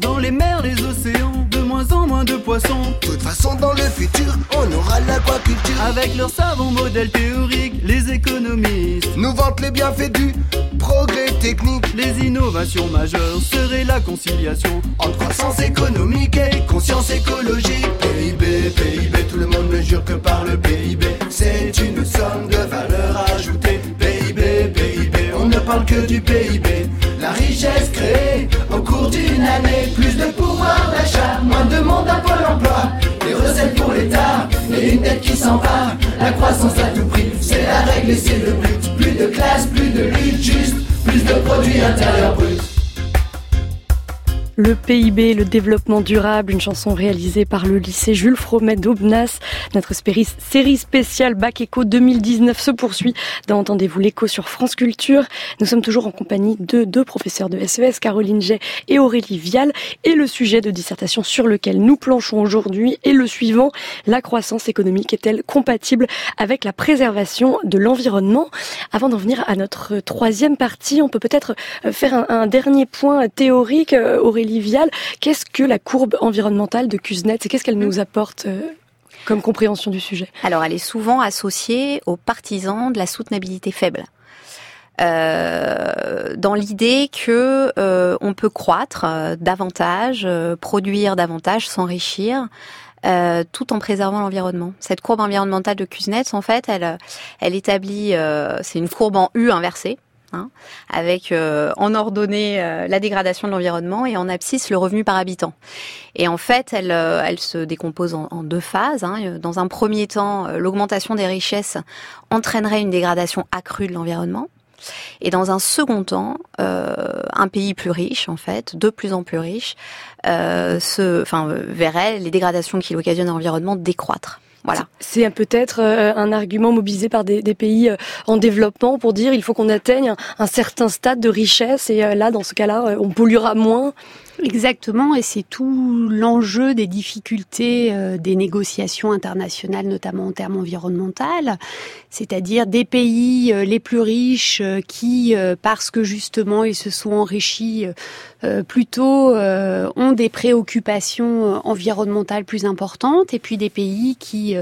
Dans les mers, les océans, de moins en moins de poissons. De toute façon, dans le futur, on aura l'aquaculture. Avec leur savant modèle théorique, les économistes nous vantent les bienfaits du progrès technique. Les innovations majeures seraient la conciliation entre croissance économique et conscience écologique. PIB, PIB, tout le monde ne jure que par le PIB. C'est une somme de valeur ajoutée. PIB, PIB, on ne parle que du PIB. La richesse créée au cours d'une année. Plus de pouvoir d'achat, moins de monde à Pôle emploi. Des recettes pour l'État et une dette qui s'en va. La croissance à tout prix, c'est la règle et c'est le but. Plus de classe, plus de lutte, juste plus de produits intérieurs bruts. Le PIB, le développement durable, une chanson réalisée par le lycée Jules Fromet d'Aubenas. Notre série spéciale Bac Éco 2019 se poursuit dans Entendez-vous l'éco sur France Culture. Nous sommes toujours en compagnie de deux professeurs de SES, Caroline Gey et Aurélie Vialle. Et le sujet de dissertation sur lequel nous planchons aujourd'hui est le suivant: la croissance économique est-elle compatible avec la préservation de l'environnement? Avant d'en venir à notre troisième partie, on peut peut-être faire un dernier point théorique. Aurélie Vialle, qu'est-ce que la courbe environnementale de Kuznets et qu'est-ce qu'elle nous apporte comme compréhension du sujet? Alors, elle est souvent associée aux partisans de la soutenabilité faible, dans l'idée que on peut croître davantage, produire davantage, s'enrichir, tout en préservant l'environnement. Cette courbe environnementale de Kuznets, en fait, elle établit, c'est une courbe en U inversée. Avec en ordonnée la dégradation de l'environnement et en abscisse le revenu par habitant. Et en fait, elle se décompose en deux phases. Dans un premier temps, l'augmentation des richesses entraînerait une dégradation accrue de l'environnement. Et dans un second temps, un pays plus riche, en fait, de plus en plus riche, verrait les dégradations qu'il occasionne à l'environnement décroître. Voilà. C'est peut-être un argument mobilisé par des pays en développement pour dire il faut qu'on atteigne un certain stade de richesse et là, dans ce cas-là, on polluera moins. Exactement, et c'est tout l'enjeu des difficultés des négociations internationales, notamment en termes environnementaux, c'est-à-dire des pays les plus riches qui, parce que justement ils se sont enrichis plus tôt, ont des préoccupations environnementales plus importantes, et puis des pays qui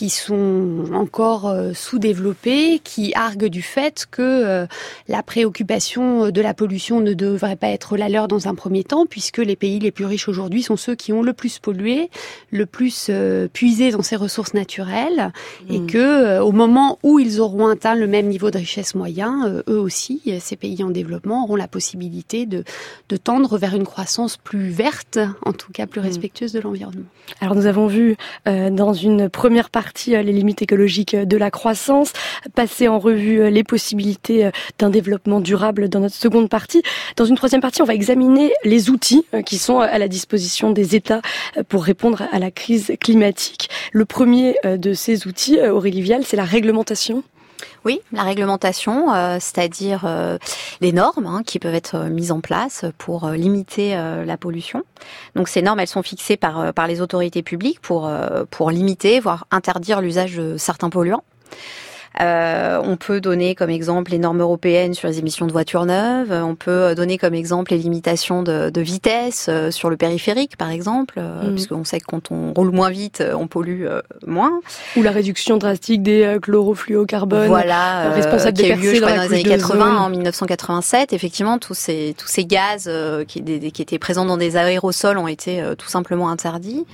qui sont encore sous-développées, qui arguent du fait que la préoccupation de la pollution ne devrait pas être la leur dans un premier temps, puisque les pays les plus riches aujourd'hui sont ceux qui ont le plus pollué, le plus puisé dans ces ressources naturelles, et que au moment où ils auront atteint le même niveau de richesse moyen, eux aussi, ces pays en développement auront la possibilité de tendre vers une croissance plus verte, en tout cas plus respectueuse de l'environnement. Alors nous avons vu dans une première partie les limites écologiques de la croissance, passer en revue les possibilités d'un développement durable dans notre seconde partie. Dans une troisième partie, on va examiner les outils qui sont à la disposition des États pour répondre à la crise climatique. Le premier de ces outils, Aurélie Vialle, c'est la réglementation. Oui, la réglementation, c'est-à-dire les normes qui peuvent être mises en place pour limiter la pollution. Donc ces normes, elles sont fixées par les autorités publiques pour limiter, voire interdire l'usage de certains polluants. On peut donner comme exemple les normes européennes sur les émissions de voitures neuves, on peut donner comme exemple les limitations de vitesse sur le périphérique par exemple, puisqu'on sait que quand on roule moins vite, on pollue moins. Ou la réduction drastique des chlorofluorocarbones, responsable des percées dans les années 80, en 1987. Effectivement, tous ces gaz qui étaient présents dans des aérosols ont été tout simplement interdits.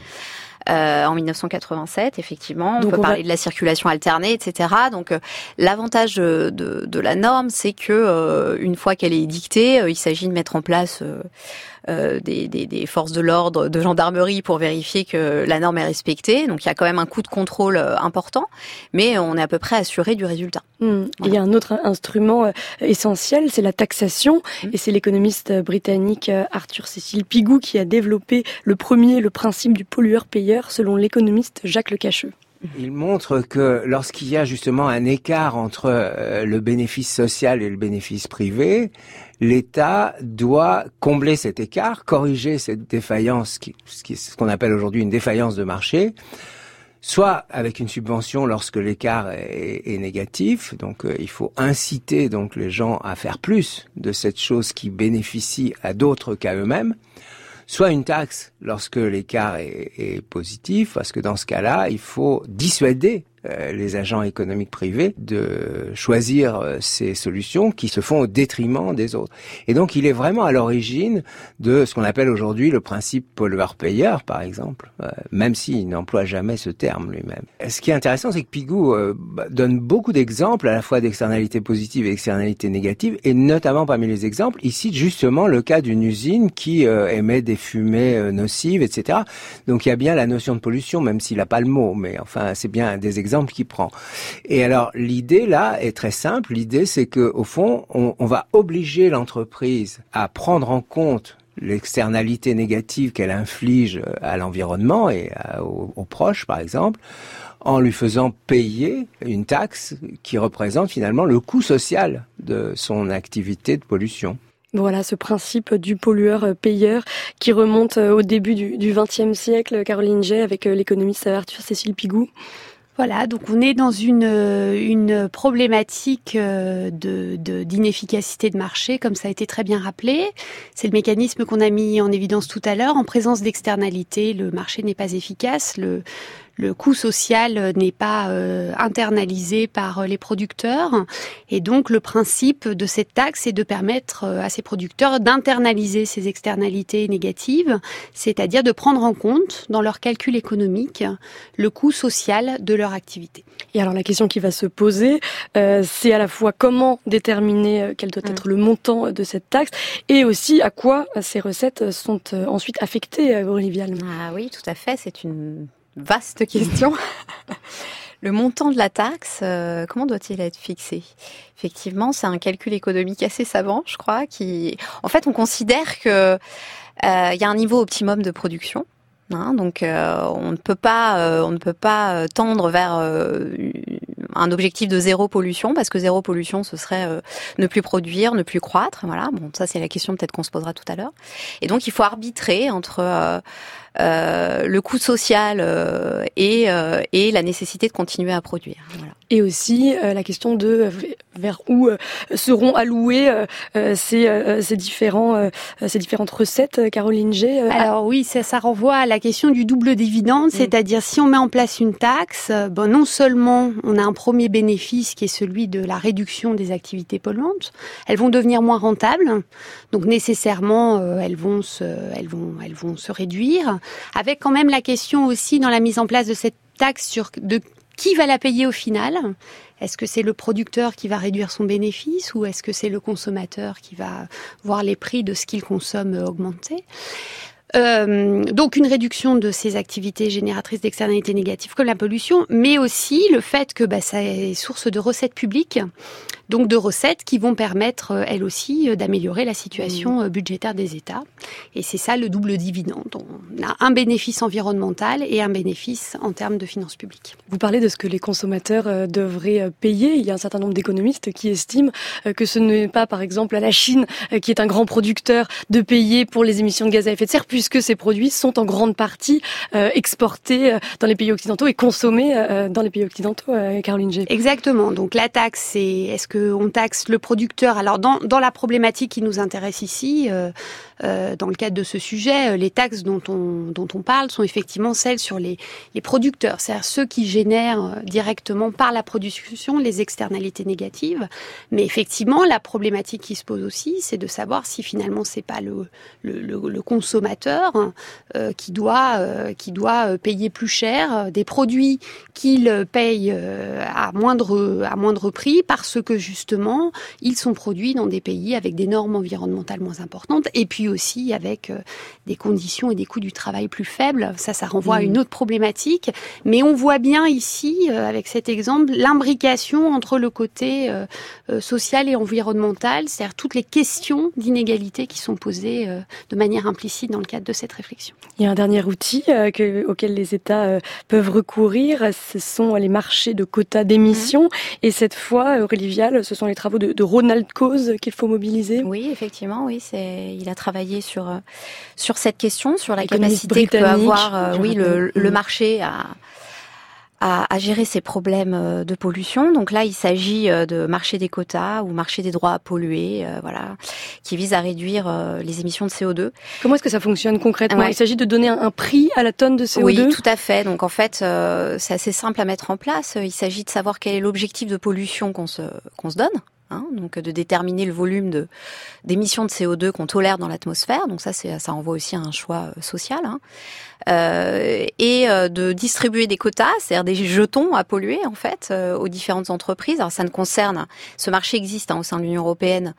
En 1987, effectivement, on peut parler de la circulation alternée, etc. Donc, l'avantage de la norme, c'est que une fois qu'elle est édictée, il s'agit de mettre en place des forces de l'ordre, de gendarmerie, pour vérifier que la norme est respectée. Donc, il y a quand même un coût de contrôle important, mais on est à peu près assuré du résultat. Voilà. Il y a un autre instrument essentiel, c'est la taxation, et c'est l'économiste britannique Arthur Cecil Pigou qui a développé le principe du pollueur-payeur, selon l'économiste Jacques Le Cacheux. Il montre que lorsqu'il y a justement un écart entre le bénéfice social et le bénéfice privé, l'État doit combler cet écart, corriger cette défaillance, ce qu'on appelle aujourd'hui une défaillance de marché, soit avec une subvention lorsque l'écart est négatif. Donc il faut inciter donc les gens à faire plus de cette chose qui bénéficie à d'autres qu'à eux-mêmes, soit une taxe lorsque l'écart est positif, parce que dans ce cas-là, il faut dissuader les agents économiques privés de choisir ces solutions qui se font au détriment des autres. Et donc, il est vraiment à l'origine de ce qu'on appelle aujourd'hui le principe pollueur-payeur, par exemple, même s'il n'emploie jamais ce terme lui-même. Ce qui est intéressant, c'est que Pigou donne beaucoup d'exemples, à la fois d'externalités positives et d'externalités négatives, et notamment parmi les exemples, il cite justement le cas d'une usine qui émet des fumées nocives, etc. Donc, il y a bien la notion de pollution, même s'il n'a pas le mot, mais enfin, c'est bien un des exemples qu'il prend. Et alors, l'idée là est très simple. L'idée, c'est que au fond, on va obliger l'entreprise à prendre en compte l'externalité négative qu'elle inflige à l'environnement et aux proches, par exemple, en lui faisant payer une taxe qui représente finalement le coût social de son activité de pollution. Voilà ce principe du pollueur-payeur qui remonte au début du XXe siècle, Caroline Gey, avec l'économiste Arthur Cecil Pigou. Voilà, donc on est dans une problématique d'inefficacité de marché, comme ça a été très bien rappelé. C'est le mécanisme qu'on a mis en évidence tout à l'heure. En présence d'externalités, le marché n'est pas efficace. Le coût social n'est pas internalisé par les producteurs. Et donc, le principe de cette taxe est de permettre à ces producteurs d'internaliser ces externalités négatives, c'est-à-dire de prendre en compte, dans leur calcul économique, le coût social de leur activité. Et alors, la question qui va se poser, c'est à la fois comment déterminer quel doit être le montant de cette taxe et aussi à quoi ces recettes sont ensuite affectées, Aurélie Vialle. Ah oui, tout à fait, c'est une... vaste question. Le montant de la taxe, comment doit-il être fixé ? Effectivement, c'est un calcul économique assez savant, je crois, en fait, on considère que y a un niveau optimum de production. Donc, on ne peut pas tendre vers un objectif de zéro pollution, parce que zéro pollution, ce serait ne plus produire, ne plus croître. Voilà. Bon, ça c'est la question peut-être qu'on se posera tout à l'heure. Et donc, il faut arbitrer entre le coût social et la nécessité de continuer à produire. Voilà. Et aussi la question de vers où seront allouées ces différentes recettes, Caroline Gey. Alors oui, ça renvoie à la question du double dividende, c'est-à-dire si on met en place une taxe, bon, non seulement on a un premier bénéfice qui est celui de la réduction des activités polluantes, elles vont devenir moins rentables, donc nécessairement elles vont se réduire, avec quand même la question aussi dans la mise en place de cette taxe sur de qui va la payer au final. Est-ce que c'est le producteur qui va réduire son bénéfice ou est-ce que c'est le consommateur qui va voir les prix de ce qu'il consomme augmenter ? Donc une réduction de ces activités génératrices d'externalités négatives comme la pollution, mais aussi le fait que ça est source de recettes publiques, donc de recettes qui vont permettre, elles aussi, d'améliorer la situation budgétaire des États. Et c'est ça le double dividende. On a un bénéfice environnemental et un bénéfice en termes de finances publiques. Vous parlez de ce que les consommateurs devraient payer. Il y a un certain nombre d'économistes qui estiment que ce n'est pas, par exemple, à la Chine, qui est un grand producteur, de payer pour les émissions de gaz à effet de serre, puisque ces produits sont en grande partie exportés dans les pays occidentaux et consommés dans les pays occidentaux, Caroline Gey. Exactement. Donc la taxe, est-ce qu'on taxe le producteur ? Alors dans la problématique qui nous intéresse ici, dans le cadre de ce sujet, les taxes dont on parle sont effectivement celles sur les producteurs, c'est-à-dire ceux qui génèrent directement par la production les externalités négatives. Mais effectivement, la problématique qui se pose aussi, c'est de savoir si finalement c'est pas le consommateur qui doit payer plus cher des produits qu'il paye à moindre prix parce que justement ils sont produits dans des pays avec des normes environnementales moins importantes et puis aussi avec des conditions et des coûts du travail plus faibles. Ça renvoie à une autre problématique, mais on voit bien ici avec cet exemple l'imbrication entre le côté social et environnemental, c'est-à-dire toutes les questions d'inégalité qui sont posées de manière implicite dans le cadre de cette réflexion. Il y a un dernier outil auquel les États peuvent recourir, ce sont les marchés de quotas d'émissions, et cette fois, Aurélie Vialle, ce sont les travaux de Ronald Coase qu'il faut mobiliser. Oui, effectivement, oui, il a travaillé sur cette question, sur la capacité que peut avoir le marché à gérer ces problèmes de pollution. Donc là, il s'agit de marché des quotas ou marché des droits à polluer, qui vise à réduire les émissions de CO2. Comment est-ce que ça fonctionne concrètement ? Il s'agit de donner un prix à la tonne de CO2 ? Oui, tout à fait. Donc en fait, c'est assez simple à mettre en place. Il s'agit de savoir quel est l'objectif de pollution qu'on se donne. Donc de déterminer le volume d'émissions de CO2 qu'on tolère dans l'atmosphère, donc ça envoie aussi à un choix social, et de distribuer des quotas, c'est-à-dire des jetons à polluer en fait aux différentes entreprises. Alors ça ne concerne, ce marché existe au sein de l'Union européenne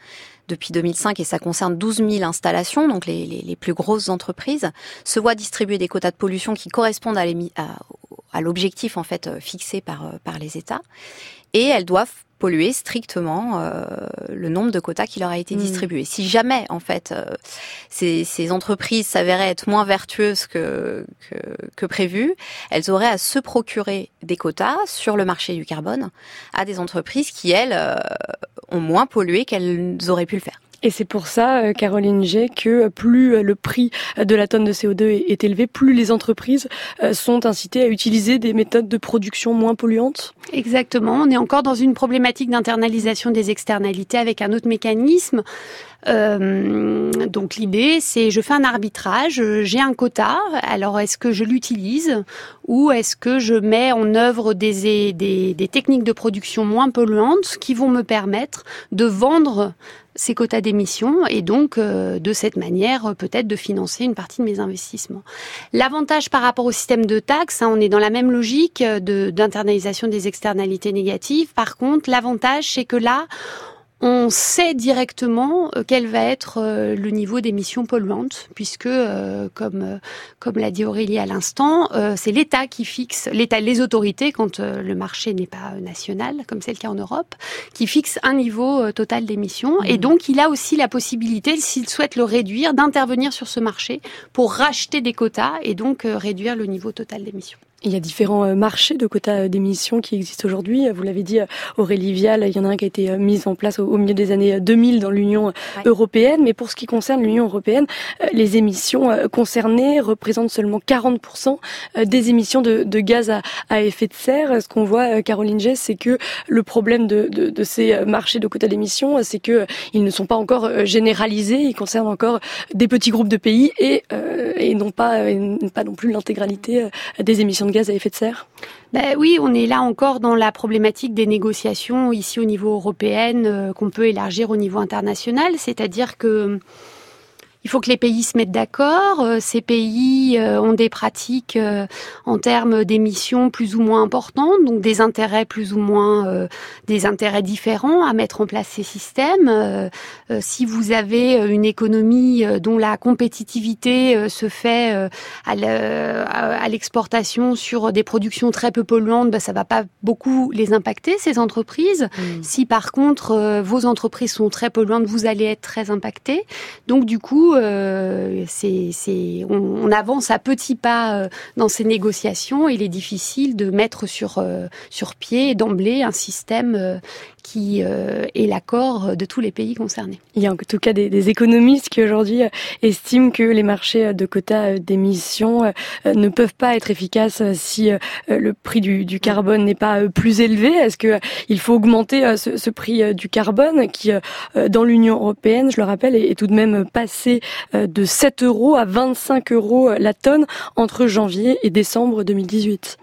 depuis 2005 et ça concerne 12 000 installations, donc les plus grosses entreprises se voient distribuer des quotas de pollution qui correspondent à l'objectif en fait fixé par les États, et elles doivent polluer strictement le nombre de quotas qui leur a été distribué. Si jamais, en fait, ces entreprises s'avéraient être moins vertueuses que prévu, elles auraient à se procurer des quotas sur le marché du carbone à des entreprises qui, elles, ont moins pollué qu'elles auraient pu le faire. Et c'est pour ça, Caroline Gey, que plus le prix de la tonne de CO2 est élevé, plus les entreprises sont incitées à utiliser des méthodes de production moins polluantes. Exactement. On est encore dans une problématique d'internalisation des externalités avec un autre mécanisme. Donc l'idée, c'est je fais un arbitrage, j'ai un quota, alors est-ce que je l'utilise ou est-ce que je mets en œuvre des techniques de production moins polluantes qui vont me permettre de vendre ces quotas d'émissions et donc de cette manière peut-être de financer une partie de mes investissements. L'avantage par rapport au système de taxes, on est dans la même logique d'internalisation des externalités négatives. Par contre, l'avantage c'est que là, on sait directement quel va être le niveau d'émissions polluantes, puisque, comme l'a dit Aurélie à l'instant, c'est l'État qui fixe, les autorités, quand le marché n'est pas national, comme c'est le cas en Europe, qui fixe un niveau total d'émissions. Et donc, il a aussi la possibilité, s'il souhaite le réduire, d'intervenir sur ce marché pour racheter des quotas et donc réduire le niveau total d'émissions. Il y a différents marchés de quotas d'émissions qui existent aujourd'hui. Vous l'avez dit, Aurélie Vialle, il y en a un qui a été mis en place au milieu des années 2000 dans l'Union européenne. Mais pour ce qui concerne l'Union européenne, les émissions concernées représentent seulement 40% des émissions de gaz à effet de serre. Ce qu'on voit, Caroline Gey, c'est que le problème de ces marchés de quotas d'émissions, c'est que ils ne sont pas encore généralisés. Ils concernent encore des petits groupes de pays et non pas non plus l'intégralité des émissions de gaz à effet de serre. Oui, on est là encore dans la problématique des négociations ici au niveau européen qu'on peut élargir au niveau international, c'est-à-dire que il faut que les pays se mettent d'accord. Ces pays ont des pratiques en termes d'émissions plus ou moins importantes, donc des intérêts plus ou moins, des intérêts différents à mettre en place ces systèmes. Si vous avez une économie dont la compétitivité se fait à l'exportation sur des productions très peu polluantes, ça va pas beaucoup les impacter, ces entreprises. Si par contre vos entreprises sont très polluantes, vous allez être très impactés. Donc du coup, on avance à petits pas dans ces négociations. Il est difficile de mettre sur pied d'emblée un système qui est l'accord de tous les pays concernés. Il y a en tout cas des économistes qui aujourd'hui estiment que les marchés de quotas d'émissions ne peuvent pas être efficaces si le prix du carbone n'est pas plus élevé. Est-ce qu'il faut augmenter ce prix du carbone qui, dans l'Union européenne, je le rappelle, est tout de même passé de 7 € à 25 € la tonne entre janvier et décembre 2018 ?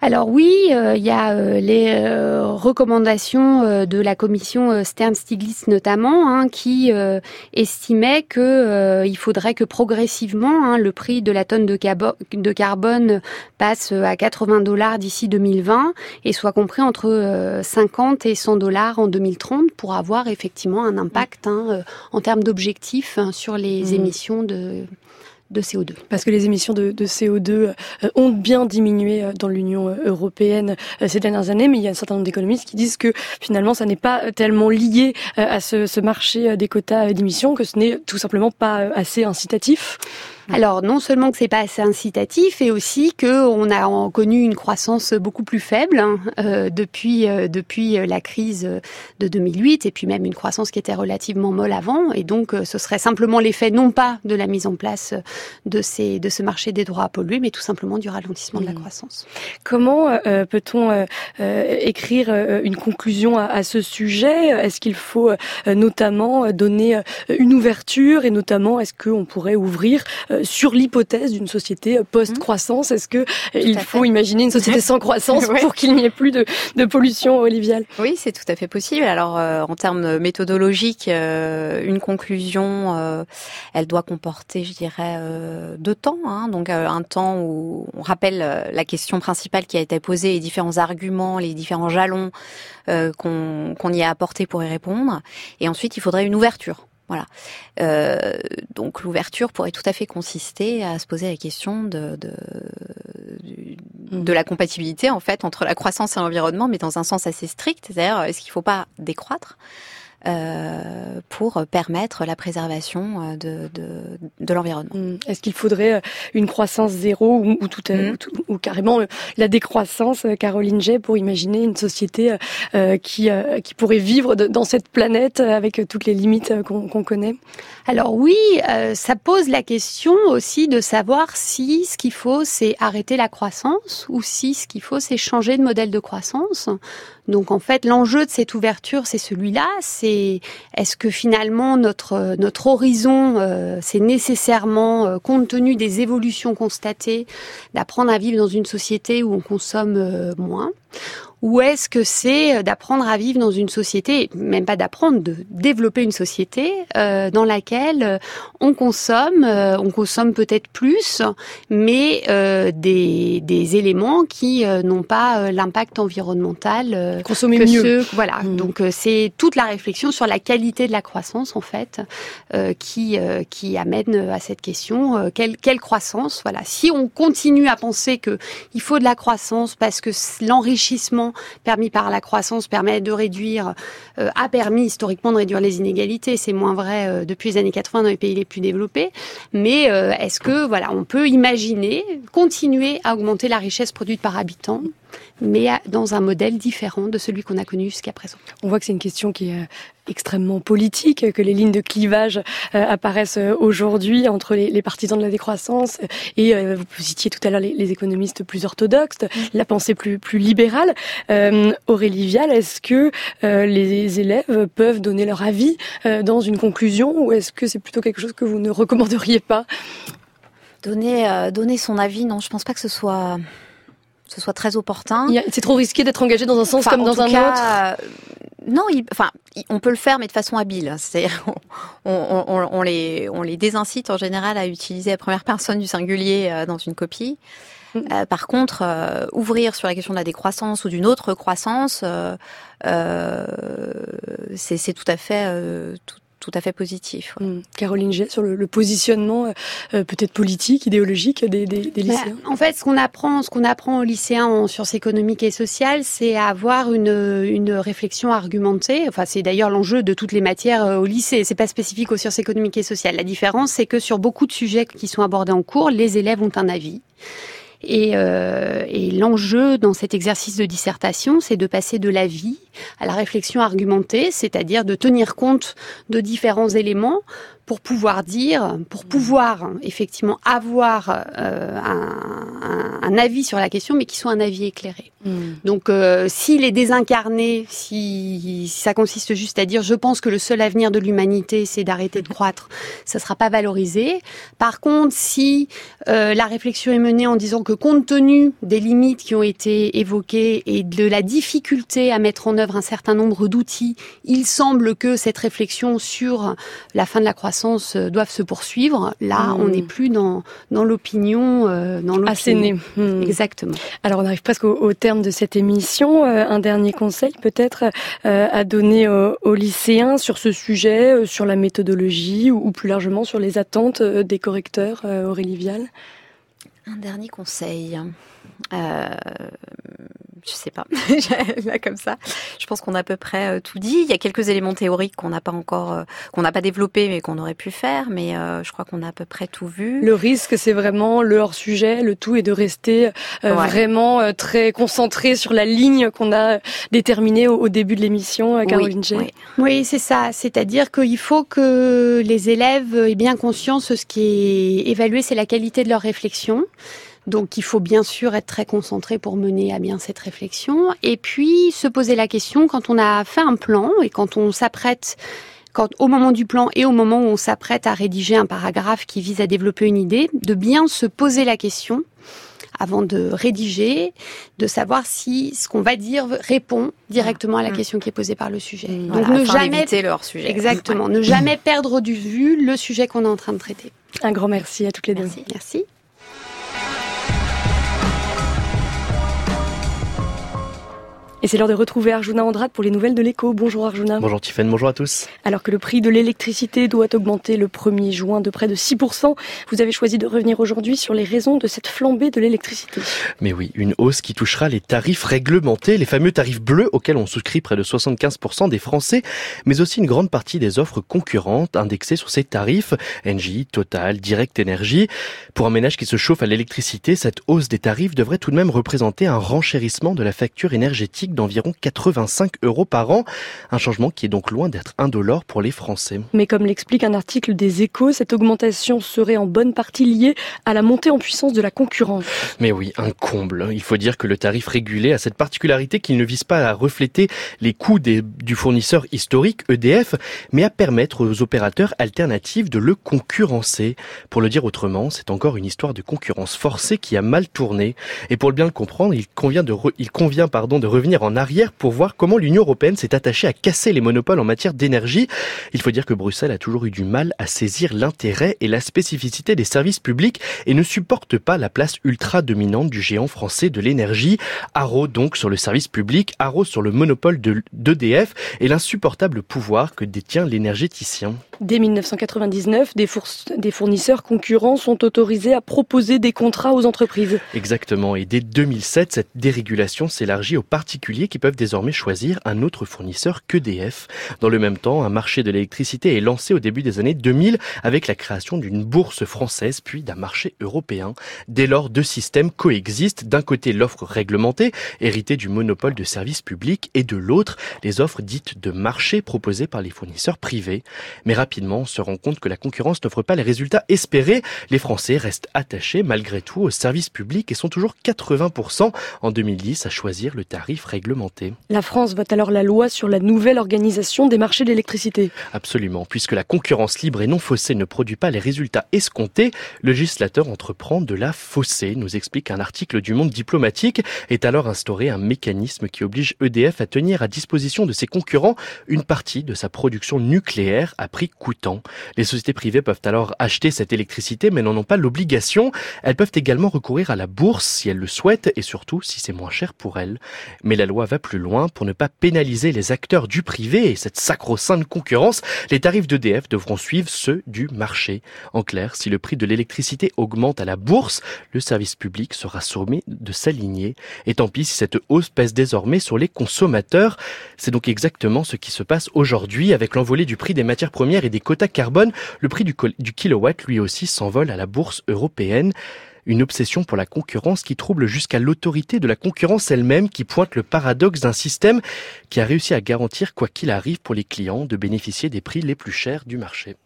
Alors oui, il y a les recommandations de la commission Stern-Stiglitz notamment, qui estimait que il faudrait que progressivement le prix de la tonne de carbone passe à $80 d'ici 2020 et soit compris entre $50 et $100 en 2030 pour avoir effectivement un impact en termes d'objectifs sur les émissions de CO2. Parce que les émissions de CO2 ont bien diminué dans l'Union européenne ces dernières années, mais il y a un certain nombre d'économistes qui disent que finalement ça n'est pas tellement lié à ce marché des quotas d'émissions, que ce n'est tout simplement pas assez incitatif. Alors non seulement que c'est pas assez incitatif, et aussi que on a connu une croissance beaucoup plus faible depuis la crise de 2008, et puis même une croissance qui était relativement molle avant. Et donc ce serait simplement l'effet non pas de la mise en place de ce marché des droits à polluer, mais tout simplement du ralentissement de la croissance. Comment peut-on écrire une conclusion à ce sujet ? Est-ce qu'il faut notamment donner une ouverture, et notamment est-ce qu'on pourrait ouvrir sur l'hypothèse d'une société post-croissance? Est-ce que il faut imaginer une société sans croissance pour qu'il n'y ait plus de pollution oliviale? Oui, c'est tout à fait possible. Alors, en termes méthodologiques, une conclusion, elle doit comporter, je dirais, 2 temps. Donc, un temps où on rappelle la question principale qui a été posée, les différents arguments, les différents jalons qu'on y a apportés pour y répondre. Et ensuite, il faudrait une ouverture. Voilà. Donc l'ouverture pourrait tout à fait consister à se poser la question de la compatibilité en fait entre la croissance et l'environnement, mais dans un sens assez strict. C'est-à-dire, est-ce qu'il ne faut pas décroître pour permettre la préservation de l'environnement. Est-ce qu'il faudrait une croissance zéro ou carrément la décroissance, Caroline Gey, pour imaginer une société qui pourrait vivre dans cette planète avec toutes les limites qu'on connaît? Alors oui, ça pose la question aussi de savoir si ce qu'il faut c'est arrêter la croissance ou si ce qu'il faut c'est changer de modèle de croissance. Donc en fait, l'enjeu de cette ouverture, c'est celui-là, c'est est-ce que finalement notre horizon, c'est nécessairement, compte tenu des évolutions constatées, d'apprendre à vivre dans une société où on consomme moins ? Ou est-ce que c'est d'apprendre à vivre dans une société, même pas d'apprendre, de développer une société dans laquelle on consomme peut-être plus, mais des éléments qui n'ont pas l'impact environnemental consommer que mieux. Voilà. Donc c'est toute la réflexion sur la qualité de la croissance en fait qui amène à cette question quelle croissance. Voilà. Si on continue à penser que il faut de la croissance parce que l'enrichissement développement permis par la croissance a permis historiquement de réduire les inégalités. C'est moins vrai depuis les années 80 dans les pays les plus développés. Mais est-ce que on peut imaginer continuer à augmenter la richesse produite par habitant, mais dans un modèle différent de celui qu'on a connu jusqu'à présent. On voit que c'est une question qui est extrêmement politique, que les lignes de clivage apparaissent aujourd'hui entre les partisans de la décroissance et, vous citiez tout à l'heure, les économistes plus orthodoxes, la pensée plus libérale. Aurélie Vialle, est-ce que les élèves peuvent donner leur avis dans une conclusion, ou est-ce que c'est plutôt quelque chose que vous ne recommanderiez pas ? Donner son avis, non, je pense pas que ce soit très opportun. C'est trop risqué d'être engagé dans un sens comme dans un autre. Non, on peut le faire, mais de façon habile. C'est-à-dire, on les désincite en général à utiliser la première personne du singulier dans une copie. Par contre, ouvrir sur la question de la décroissance ou d'une autre croissance, c'est tout à fait positif. Ouais. Caroline Gey, sur le positionnement peut-être politique, idéologique des lycéens. En fait, ce qu'on apprend aux lycéens en sciences économiques et sociales, c'est à avoir une réflexion argumentée. Enfin, c'est d'ailleurs l'enjeu de toutes les matières au lycée. C'est pas spécifique aux sciences économiques et sociales. La différence, c'est que sur beaucoup de sujets qui sont abordés en cours, les élèves ont un avis. Et l'enjeu dans cet exercice de dissertation, c'est de passer de l'avis à la réflexion argumentée, c'est-à-dire de tenir compte de différents éléments pour pouvoir dire, effectivement avoir un avis sur la question, mais qui soit un avis éclairé. Donc, s'il est désincarné, si ça consiste juste à dire « je pense que le seul avenir de l'humanité, c'est d'arrêter de croître », ça ne sera pas valorisé. Par contre, si la réflexion est menée en disant que compte tenu des limites qui ont été évoquées et de la difficulté à mettre en œuvre un certain nombre d'outils, il semble que cette réflexion sur la fin de la croissance doivent se poursuivre. Là, on n'est plus dans l'opinion. Assénée. Exactement. Alors, on arrive presque au terme de cette émission. Un dernier conseil, peut-être, à donner aux lycéens sur ce sujet, sur la méthodologie ou plus largement sur les attentes des correcteurs, Aurélie Vialle. Un dernier conseil. Je sais pas. Là, comme ça, je pense qu'on a à peu près tout dit. Il y a quelques éléments théoriques qu'on n'a pas développés, mais qu'on aurait pu faire. Mais je crois qu'on a à peu près tout vu. Le risque, c'est vraiment le hors-sujet. Le tout est de rester vraiment très concentré sur la ligne qu'on a déterminée au début de l'émission, Caroline Gey. Oui, c'est ça. C'est-à-dire qu'il faut que les élèves aient bien conscience que ce qui est évalué, c'est la qualité de leur réflexion. Donc, il faut bien sûr être très concentré pour mener à bien cette réflexion. Et puis, se poser la question, quand on a fait un plan et au moment du plan et au moment où on s'apprête à rédiger un paragraphe qui vise à développer une idée, de bien se poser la question avant de rédiger, de savoir si ce qu'on va dire répond directement à la question qui est posée par le sujet. Donc, ne jamais éviter le hors-sujet. Exactement. Ne jamais perdre de vue le sujet qu'on est en train de traiter. Un grand merci à toutes les deux. Merci. Et c'est l'heure de retrouver Arjuna Andrade pour les nouvelles de l'éco. Bonjour Arjuna. Bonjour Tiphaine, bonjour à tous. Alors que le prix de l'électricité doit augmenter le 1er juin de près de 6%, vous avez choisi de revenir aujourd'hui sur les raisons de cette flambée de l'électricité. Mais oui, une hausse qui touchera les tarifs réglementés, les fameux tarifs bleus auxquels on souscrit près de 75% des Français, mais aussi une grande partie des offres concurrentes indexées sur ces tarifs, Engie, Total, Direct Energie. Pour un ménage qui se chauffe à l'électricité, cette hausse des tarifs devrait tout de même représenter un renchérissement de la facture énergétique d'environ 85 € par an. Un changement qui est donc loin d'être indolore pour les Français. Mais comme l'explique un article des Échos, cette augmentation serait en bonne partie liée à la montée en puissance de la concurrence. Mais oui, un comble. Il faut dire que le tarif régulé a cette particularité qu'il ne vise pas à refléter les coûts du fournisseur historique EDF, mais à permettre aux opérateurs alternatifs de le concurrencer. Pour le dire autrement, c'est encore une histoire de concurrence forcée qui a mal tourné. Et pour bien le comprendre, il convient de revenir en arrière pour voir comment l'Union européenne s'est attachée à casser les monopoles en matière d'énergie. Il faut dire que Bruxelles a toujours eu du mal à saisir l'intérêt et la spécificité des services publics et ne supporte pas la place ultra dominante du géant français de l'énergie. Haro donc sur le service public, haro sur le monopole d'EDF et l'insupportable pouvoir que détient l'énergéticien. Dès 1999, des fournisseurs concurrents sont autorisés à proposer des contrats aux entreprises. Exactement, et dès 2007, cette dérégulation s'élargit aux particuliers qui peuvent désormais choisir un autre fournisseur qu'EDF. Dans le même temps, un marché de l'électricité est lancé au début des années 2000 avec la création d'une bourse française puis d'un marché européen. Dès lors, deux systèmes coexistent. D'un côté, l'offre réglementée, héritée du monopole de services publics, et de l'autre, les offres dites de marché proposées par les fournisseurs privés. Mais rapidement, on se rend compte que la concurrence n'offre pas les résultats espérés. Les Français restent attachés malgré tout aux services publics et sont toujours 80% en 2010 à choisir le tarif réglementé. La France vote alors la loi sur la nouvelle organisation des marchés d'électricité. Absolument, puisque la concurrence libre et non faussée ne produit pas les résultats escomptés, le législateur entreprend de la fausser, nous explique un article du Monde diplomatique. Est alors instauré un mécanisme qui oblige EDF à tenir à disposition de ses concurrents une partie de sa production nucléaire à prix coûtant. Les sociétés privées peuvent alors acheter cette électricité mais n'en ont pas l'obligation. Elles peuvent également recourir à la bourse si elles le souhaitent et surtout si c'est moins cher pour elles. Mais la loi va plus loin. Pour ne pas pénaliser les acteurs du privé et cette sacro-sainte concurrence, les tarifs d'EDF devront suivre ceux du marché. En clair, si le prix de l'électricité augmente à la bourse, le service public sera sommé de s'aligner. Et tant pis si cette hausse pèse désormais sur les consommateurs. C'est donc exactement ce qui se passe aujourd'hui avec l'envolée du prix des matières premières et des quotas carbone. Le prix du kilowatt, lui aussi, s'envole à la bourse européenne. Une obsession pour la concurrence qui trouble jusqu'à l'autorité de la concurrence elle-même, qui pointe le paradoxe d'un système qui a réussi à garantir, quoi qu'il arrive pour les clients, de bénéficier des prix les plus chers du marché.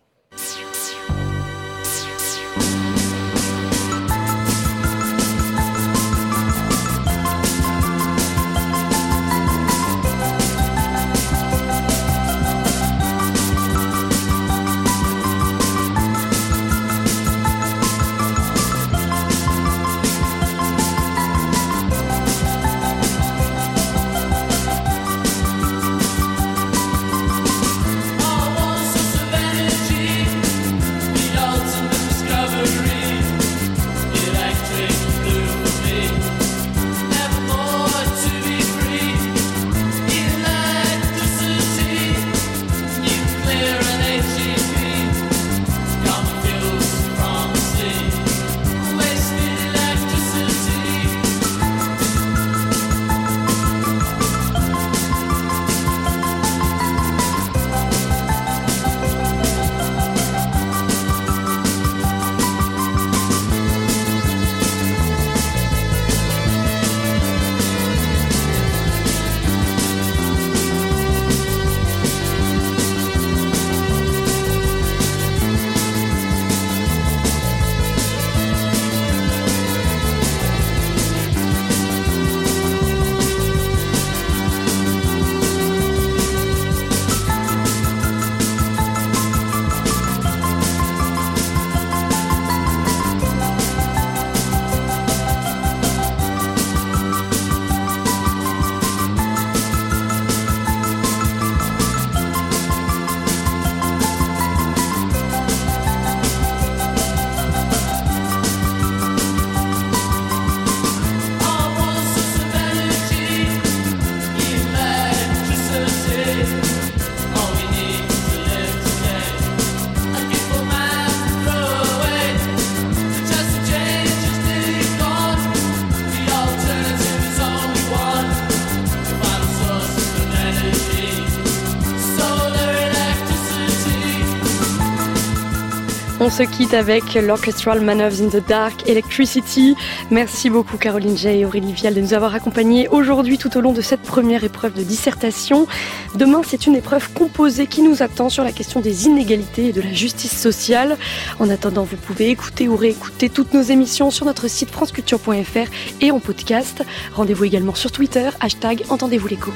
On se quitte avec l'Orchestral Manoeuvres in the Dark, Electricity. Merci beaucoup Caroline Gey et Aurélie Vialle de nous avoir accompagnés aujourd'hui tout au long de cette première épreuve de dissertation. Demain, c'est une épreuve composée qui nous attend sur la question des inégalités et de la justice sociale. En attendant, vous pouvez écouter ou réécouter toutes nos émissions sur notre site franceculture.fr et en podcast. Rendez-vous également sur Twitter, #Entendez-vous l'éco.